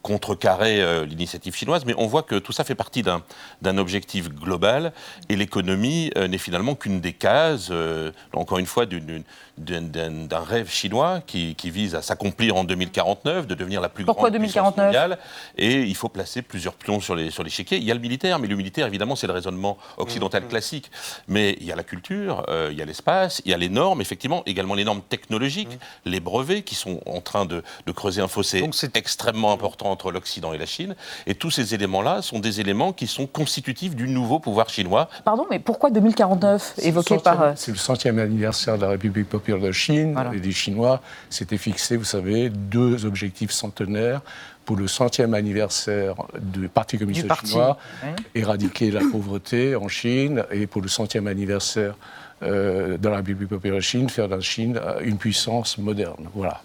contrecarrer euh, l'initiative chinoise, mais on voit que tout ça fait partie d'un, d'un objectif global et l'économie euh, n'est finalement qu'une des cases, euh, encore une fois, d'une, d'une, d'un, d'un rêve chinois qui, qui vise à s'accomplir en deux mille quarante-neuf, de devenir la plus Pourquoi grande puissance mondiale. Et il faut placer plusieurs pions sur, les, sur l'échiquier. Il y a le militaire, mais le militaire, évidemment, c'est le raisonnement occidental mmh. classique. Mais il y a la culture, euh, il y a l'espace, il y a les normes, effectivement, également les normes technologiques, mmh. les brevets qui sont en train de, de creuser un fossé. Donc c'est extrêmement important entre l'Occident et la Chine. Et tous ces éléments-là sont des éléments qui sont constitutifs du nouveau pouvoir chinois. Pardon, mais pourquoi deux mille quarante-neuf, évoqué centième, par... C'est le centième anniversaire de la République populaire de Chine. Voilà. Et les Chinois s'étaient fixés, vous savez, deux objectifs centenaires pour le centième anniversaire du Parti communiste du parti. chinois, hein éradiquer la pauvreté en Chine, et pour le centième anniversaire euh, de la République populaire de Chine, faire de la Chine une puissance moderne. Voilà.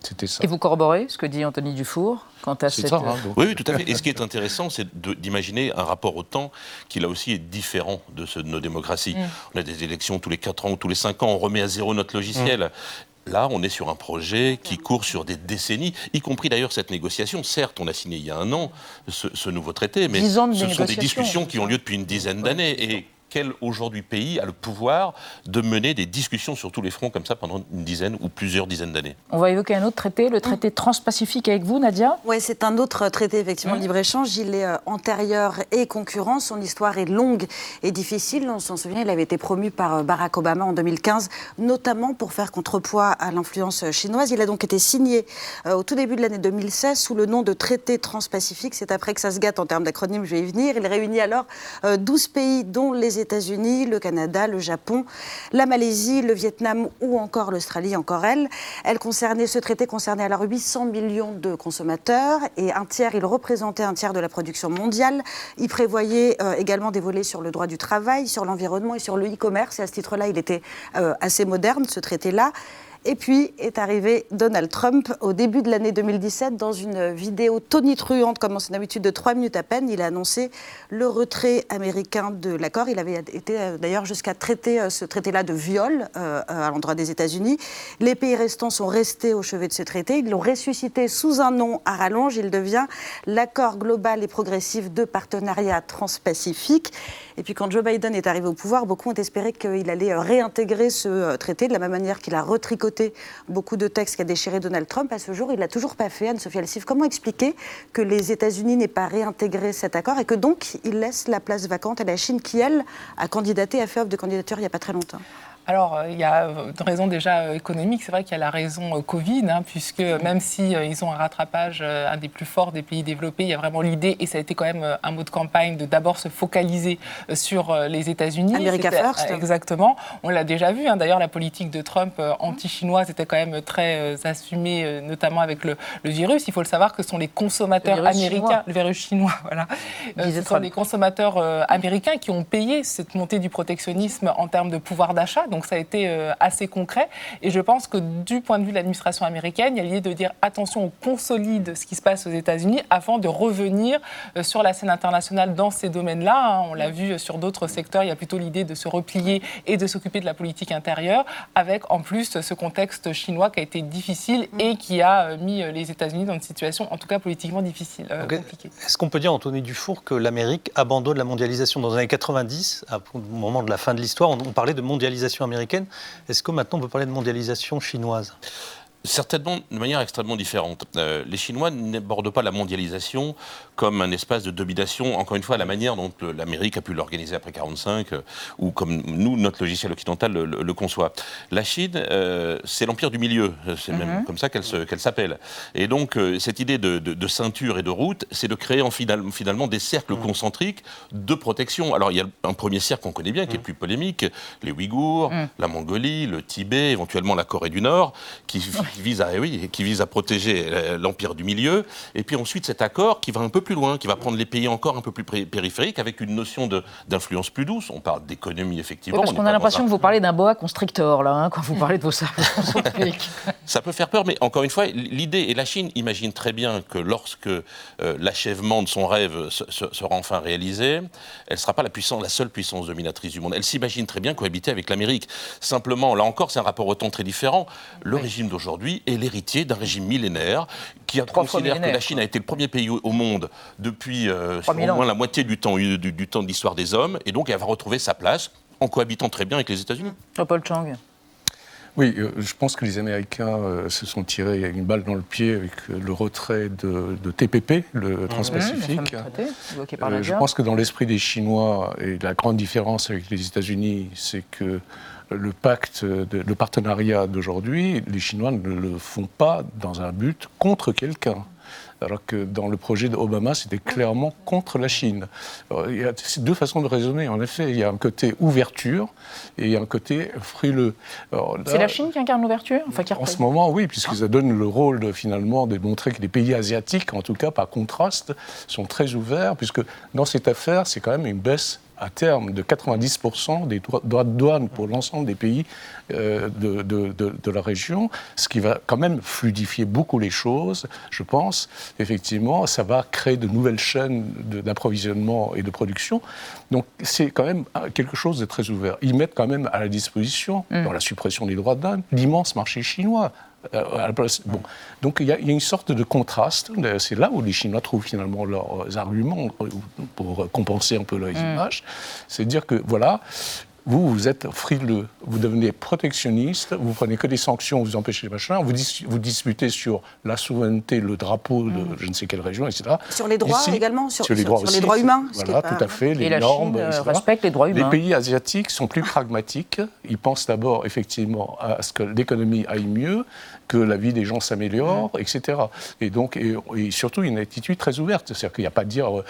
C'était ça. Et vous corroborez ce que dit Anthony Dufour quant à c'est cette... ça, hein, donc... oui, oui, tout à fait. Et ce qui est intéressant, c'est de, d'imaginer un rapport au temps qui, là aussi, est différent de ceux de nos démocraties. Mmh. On a des élections tous les quatre ans ou tous les cinq ans, on remet à zéro notre logiciel. Mmh. Là, on est sur un projet qui court sur des décennies, y compris d'ailleurs cette négociation. Certes, on a signé il y a un an ce, ce nouveau traité, mais ce sont des discussions qui ont lieu depuis une dizaine d'années. Et quel aujourd'hui pays a le pouvoir de mener des discussions sur tous les fronts comme ça pendant une dizaine ou plusieurs dizaines d'années. On va évoquer un autre traité, le traité transpacifique avec vous, Nadia. Oui, c'est un autre traité, effectivement, de oui. libre-échange. Il est antérieur et concurrent. Son histoire est longue et difficile. On s'en souvient, il avait été promu par Barack Obama en deux mille quinze, notamment pour faire contrepoids à l'influence chinoise. Il a donc été signé au tout début de l'année deux mille seize sous le nom de traité transpacifique. C'est après que ça se gâte en termes d'acronyme, je vais y venir. Il réunit alors douze pays, dont les États-Unis, le Canada, le Japon, la Malaisie, le Vietnam ou encore l'Australie, encore elle. Elle concernait, ce traité concernait alors huit cents millions de consommateurs et un tiers, il représentait un tiers de la production mondiale. Il prévoyait euh, également des volets sur le droit du travail, sur l'environnement et sur le e-commerce. Et à ce titre-là, il était euh, assez moderne, ce traité-là. Et puis est arrivé Donald Trump au début de l'année deux mille dix-sept dans une vidéo tonitruante, comme en son habitude de trois minutes à peine. Il a annoncé le retrait américain de l'accord. Il avait été d'ailleurs jusqu'à traiter ce traité-là de viol euh, à l'endroit des États-Unis. Les pays restants sont restés au chevet de ce traité. Ils l'ont ressuscité sous un nom à rallonge. Il devient l'accord global et progressif de partenariat transpacifique. Et puis quand Joe Biden est arrivé au pouvoir, beaucoup ont espéré qu'il allait réintégrer ce traité de la même manière qu'il a retricoté beaucoup de textes qu'a déchiré Donald Trump. À ce jour, il ne l'a toujours pas fait. Anne-Sophie Alsif, comment expliquer que les États-Unis n'aient pas réintégré cet accord et que donc ils laissent la place vacante à la Chine qui, elle, a candidaté, a fait offre de candidature il n'y a pas très longtemps? Alors, il y a une raison déjà économique. C'est vrai qu'il y a la raison Covid, hein, puisque même si euh, ils ont un rattrapage, euh, un des plus forts des pays développés, il y a vraiment l'idée, et ça a été quand même un mot de campagne, de d'abord se focaliser sur euh, les États-Unis. America First. Exactement. On l'a déjà vu. Hein. D'ailleurs, la politique de Trump euh, anti-chinoise était quand même très euh, assumée, euh, notamment avec le, le virus. Il faut le savoir que ce sont les consommateurs le américains, chinois. le virus chinois, voilà. Euh, ce sont les consommateurs euh, américains qui ont payé cette montée du protectionnisme en termes de pouvoir d'achat. Donc, Donc ça a été assez concret et je pense que du point de vue de l'administration américaine, il y a l'idée de dire attention, on consolide ce qui se passe aux États-Unis avant de revenir sur la scène internationale dans ces domaines-là. On l'a vu sur d'autres secteurs, il y a plutôt l'idée de se replier et de s'occuper de la politique intérieure avec en plus ce contexte chinois qui a été difficile et qui a mis les États-Unis dans une situation en tout cas politiquement difficile, okay. compliquée. Est-ce qu'on peut dire, Anthony Dufour, que l'Amérique abandonne la mondialisation? Dans les années quatre-vingt-dix, au moment de la fin de l'histoire, on parlait de mondialisation américaine. Est-ce que maintenant on peut parler de mondialisation chinoise ? Certainement de manière extrêmement différente. Euh, les Chinois n'abordent pas la mondialisation comme un espace de domination, encore une fois, à la manière dont le, l'Amérique a pu l'organiser après mille neuf cent quarante-cinq, euh, ou comme nous, notre logiciel occidental le, le, le conçoit. La Chine, euh, c'est l'empire du milieu, c'est mm-hmm. même comme ça qu'elle, se, qu'elle s'appelle. Et donc, euh, cette idée de, de, de ceinture et de route, c'est de créer en final, finalement des cercles mm-hmm. concentriques de protection. Alors, il y a un premier cercle qu'on connaît bien, qui mm-hmm. est plus polémique, les Ouïghours, mm-hmm. la Mongolie, le Tibet, éventuellement la Corée du Nord, qui... Qui vise, à, oui, qui vise à protéger l'empire du milieu. Et puis ensuite, cet accord qui va un peu plus loin, qui va prendre les pays encore un peu plus périphériques, avec une notion de, d'influence plus douce. On parle d'économie, effectivement. Oui, parce on qu'on a l'impression que vous parlez d'un boa constrictor, là, hein, quand vous parlez de vos sables. Ça peut faire peur, mais encore une fois, l'idée, et la Chine imagine très bien que lorsque euh, l'achèvement de son rêve se, se, sera enfin réalisé, elle ne sera pas la, puissance, la seule puissance dominatrice du monde. Elle s'imagine très bien cohabiter avec l'Amérique. Simplement, là encore, c'est un rapport au temps très différent. Le oui. régime d'aujourd'hui est l'héritier d'un régime millénaire qui a considéré que la Chine a été le premier pays au monde depuis euh, au moins la moitié du temps, du, du temps de l'histoire des hommes, et donc elle va retrouver sa place en cohabitant très bien avec les États-Unis. Paul Chang. Oui, je pense que les Américains euh, se sont tirés une balle dans le pied avec le retrait de, de T P P, le Transpacifique. Mmh, traité, euh, je pense que dans l'esprit des Chinois, et la grande différence avec les États-Unis, c'est que le pacte, de, le partenariat d'aujourd'hui, les Chinois ne le font pas dans un but contre quelqu'un. Alors que dans le projet d'Obama, c'était clairement contre la Chine. Alors, il y a deux façons de raisonner, en effet. Il y a un côté ouverture et il y a un côté frileux. Alors, là, c'est la Chine qui incarne l'ouverture enfin, qui En ce moment, oui, puisque ça donne le rôle, de, finalement, de montrer que les pays asiatiques, en tout cas par contraste, sont très ouverts, puisque dans cette affaire, c'est quand même une baisse à terme de quatre-vingt-dix pour cent des droits de douane pour l'ensemble des pays euh, de, de, de, de la région, ce qui va quand même fluidifier beaucoup les choses, je pense. Effectivement, ça va créer de nouvelles chaînes de, d'approvisionnement et de production. Donc, c'est quand même quelque chose de très ouvert. Ils mettent quand même à la disposition, mmh. dans la suppression des droits de douane, l'immense marché chinois. Euh, bon. Donc il y, y a une sorte de contraste, c'est là où les Chinois trouvent finalement leurs arguments pour compenser un peu leurs mm. images, c'est dire que voilà, vous, vous êtes frileux, vous devenez protectionniste, vous prenez que des sanctions, vous empêchez les machins, vous, dis, vous disputez sur la souveraineté, le drapeau de mm. je ne sais quelle région, et cetera. Sur les droits Ici, également, sur, sur, les, sur, droits sur aussi, les droits humains. Voilà, tout pas... à fait, et les la normes, Chine respecte les droits humains. Les pays asiatiques sont plus pragmatiques, ils pensent d'abord effectivement à ce que l'économie aille mieux, que la vie des gens s'améliore, mmh. et cetera. Et donc, et, et surtout, une attitude très ouverte. C'est-à-dire qu'il n'y a pas de dire... Euh,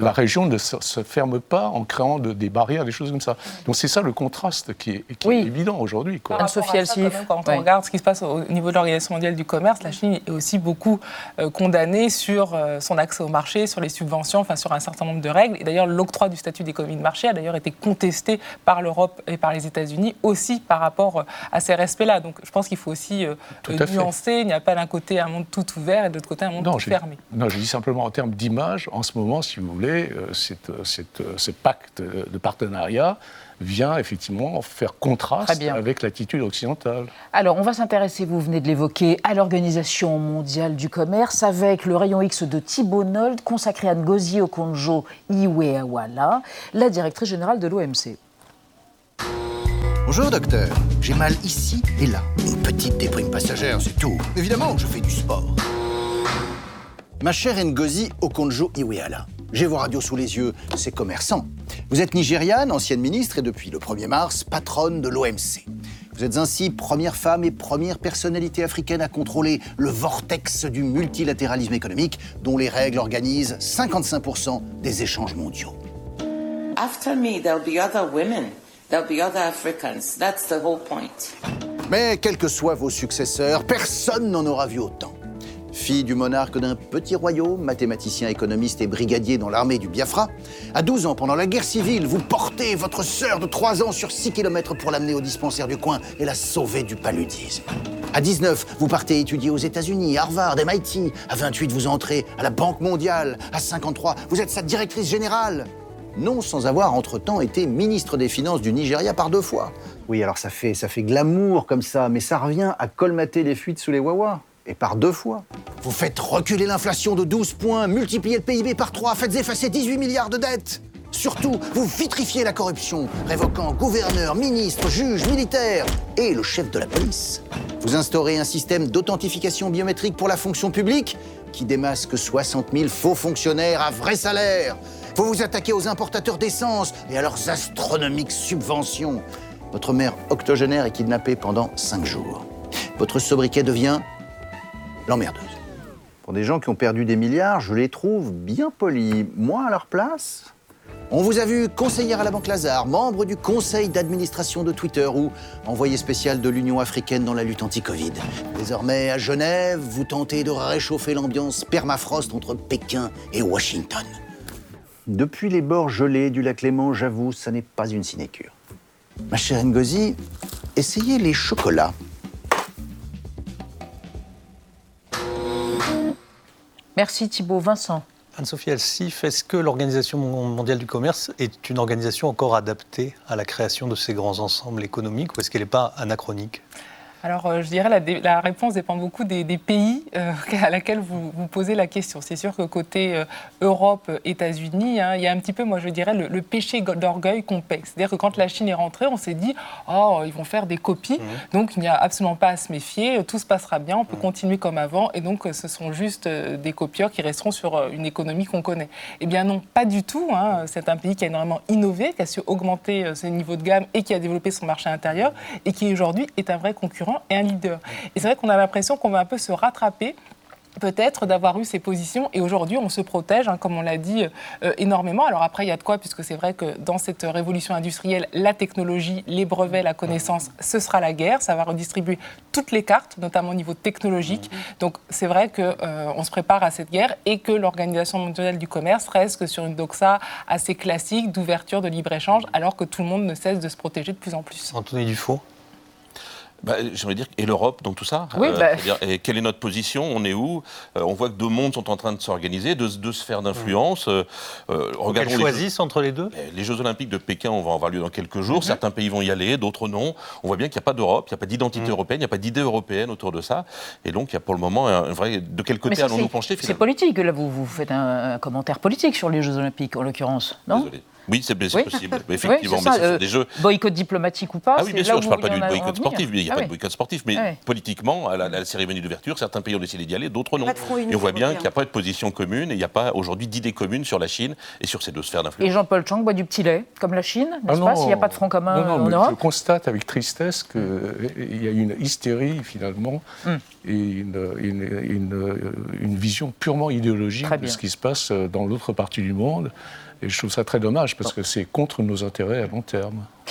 la région ne se, se ferme pas en créant de, des barrières, des choses comme ça. Donc, c'est ça le contraste qui est, qui oui. est évident aujourd'hui. Quoi. Par rapport à ça, quand, même, quand oui. on regarde ce qui se passe au niveau de l'Organisation mondiale du commerce, la Chine est aussi beaucoup euh, condamnée sur euh, son accès au marché, sur les subventions, enfin, sur un certain nombre de règles. Et d'ailleurs, l'octroi du statut d'économie de marché a d'ailleurs été contesté par l'Europe et par les États-Unis aussi par rapport à ces respects-là. Donc, je pense qu'il faut aussi... Euh, Tout à nuancé, fait. Il n'y a pas d'un côté un monde tout ouvert et de l'autre côté un monde non, tout je, fermé. Non, je dis simplement en termes d'image, en ce moment, si vous voulez, euh, cette, cette, euh, ce pacte de partenariat vient effectivement faire contraste avec l'attitude occidentale. Alors, on va s'intéresser, vous venez de l'évoquer, à l'Organisation mondiale du commerce avec le rayon X de Thibault Nold consacré à Ngozi Okonjo-Iweala, la directrice générale de l'O M C. Bonjour docteur, j'ai mal ici et là. Une petite déprime passagère, c'est tout. Évidemment, je fais du sport. Ma chère Ngozi Okonjo-Iweala, j'ai vos radios sous les yeux, c'est commerçant. Vous êtes nigériane, ancienne ministre et depuis le premier mars, patronne de l'O M C. Vous êtes ainsi première femme et première personnalité africaine à contrôler le vortex du multilatéralisme économique dont les règles organisent cinquante-cinq pour cent des échanges mondiaux. After me, there'll be other women. There'll be other Africans. That's the whole point. Mais quels que soient vos successeurs, personne n'en aura vu autant. Fille du monarque d'un petit royaume, mathématicien, économiste et brigadier dans l'armée du Biafra, à douze ans, pendant la guerre civile, vous portez votre sœur de trois ans sur six kilomètres pour l'amener au dispensaire du coin et la sauver du paludisme. À dix-neuf, vous partez étudier aux États-Unis, à Harvard, M I T. À vingt-huit, vous entrez à la Banque mondiale. À cinquante-trois, vous êtes sa directrice générale. Non sans avoir entre-temps été ministre des Finances du Nigeria par deux fois. Oui, alors ça fait, ça fait glamour comme ça, mais ça revient à colmater les fuites sous les wawas. Et par deux fois. Vous faites reculer l'inflation de douze points, multipliez le P I B par trois, faites effacer dix-huit milliards de dettes. Surtout, vous vitrifiez la corruption, révoquant gouverneurs, ministres, juges, militaires et le chef de la police. Vous instaurez un système d'authentification biométrique pour la fonction publique qui démasque soixante mille faux fonctionnaires à vrai salaire. Vous vous attaquez aux importateurs d'essence et à leurs astronomiques subventions. Votre mère octogénaire est kidnappée pendant cinq jours. Votre sobriquet devient l'emmerdeuse. Pour des gens qui ont perdu des milliards, je les trouve bien polis. Moi, à leur place, on vous a vu conseillère à la Banque Lazare, membre du conseil d'administration de Twitter ou envoyé spécial de l'Union africaine dans la lutte anti-Covid. Désormais, à Genève, vous tentez de réchauffer l'ambiance permafrost entre Pékin et Washington. Depuis les bords gelés du lac Léman, j'avoue, ça n'est pas une sinécure. Ma chère Ngozi, essayez les chocolats. Merci Thibault. Vincent. Anne-Sophie Alsif, est-ce que l'Organisation mondiale du commerce est une organisation encore adaptée à la création de ces grands ensembles économiques ou est-ce qu'elle n'est pas anachronique ? Alors, je dirais que la, la réponse dépend beaucoup des, des pays euh, à laquelle vous, vous posez la question. C'est sûr que côté euh, Europe, États-Unis, hein, il y a un petit peu, moi je dirais, le, le péché d'orgueil qu'on paie. C'est-à-dire que quand la Chine est rentrée, on s'est dit « Oh, ils vont faire des copies, mmh. donc il n'y a absolument pas à se méfier, tout se passera bien, on peut mmh. continuer comme avant. » Et donc, ce sont juste des copieurs qui resteront sur une économie qu'on connaît. Eh bien non, pas du tout. Hein. C'est un pays qui a énormément innové, qui a su augmenter ses niveaux de gamme et qui a développé son marché intérieur et qui aujourd'hui est un vrai concurrent et un leader. Et c'est vrai qu'on a l'impression qu'on va un peu se rattraper peut-être d'avoir eu ces positions et aujourd'hui on se protège, hein, comme on l'a dit, euh, énormément. Alors après il y a de quoi, puisque c'est vrai que dans cette révolution industrielle, la technologie, les brevets, la connaissance, ce sera la guerre, ça va redistribuer toutes les cartes, notamment au niveau technologique. Donc c'est vrai qu'on euh, se prépare à cette guerre et que l'Organisation mondiale du commerce reste sur une doxa assez classique d'ouverture, de libre-échange, alors que tout le monde ne cesse de se protéger de plus en plus. Anthony Dufault. Bah, j'aimerais dire, et l'Europe dans tout ça oui, euh, bah... c'est-à-dire, et quelle est notre position? On est où? euh, On voit que deux mondes sont en train de s'organiser, de, de se faire d'influence. Euh, regardons qu'elles choisissent jeux, entre les deux. Les, les Jeux Olympiques de Pékin vont avoir lieu dans quelques jours. Mm-hmm. Certains pays vont y aller, d'autres non. On voit bien qu'il n'y a pas d'Europe, il n'y a pas d'identité mm-hmm. européenne, il n'y a pas d'idée européenne autour de ça. Et donc, il y a pour le moment un vrai... De quel côté ça, allons-nous pencher finalement? C'est politique. Là, vous, vous faites un, un commentaire politique sur les Jeux Olympiques, en l'occurrence, non? Désolé. Oui, c'est, c'est oui. possible, effectivement. Oui, c'est mais c'est, euh, des jeux... Boycott diplomatique ou pas? Ah oui, bien c'est sûr, je ne parle pas du boycott sportif, mais il n'y a ah pas oui. de boycott sportif. Mais ah politiquement, à la, la cérémonie d'ouverture, certains pays ont décidé d'y aller, d'autres non. Et on voit bien qu'il n'y a pas de position commune, et il n'y a pas aujourd'hui d'idée commune sur la Chine et sur ces deux sphères d'influence. Et Jean-Paul Chang boit du petit lait, comme la Chine, n'est-ce ah pas, s'il n'y a pas de front commun non, non, en mais Europe. Je constate avec tristesse qu'il y a une hystérie, finalement, hum. et une, une, une, une vision purement idéologique de ce qui se passe dans l'autre partie du monde. Et je trouve ça très dommage, parce que c'est contre nos intérêts à long terme.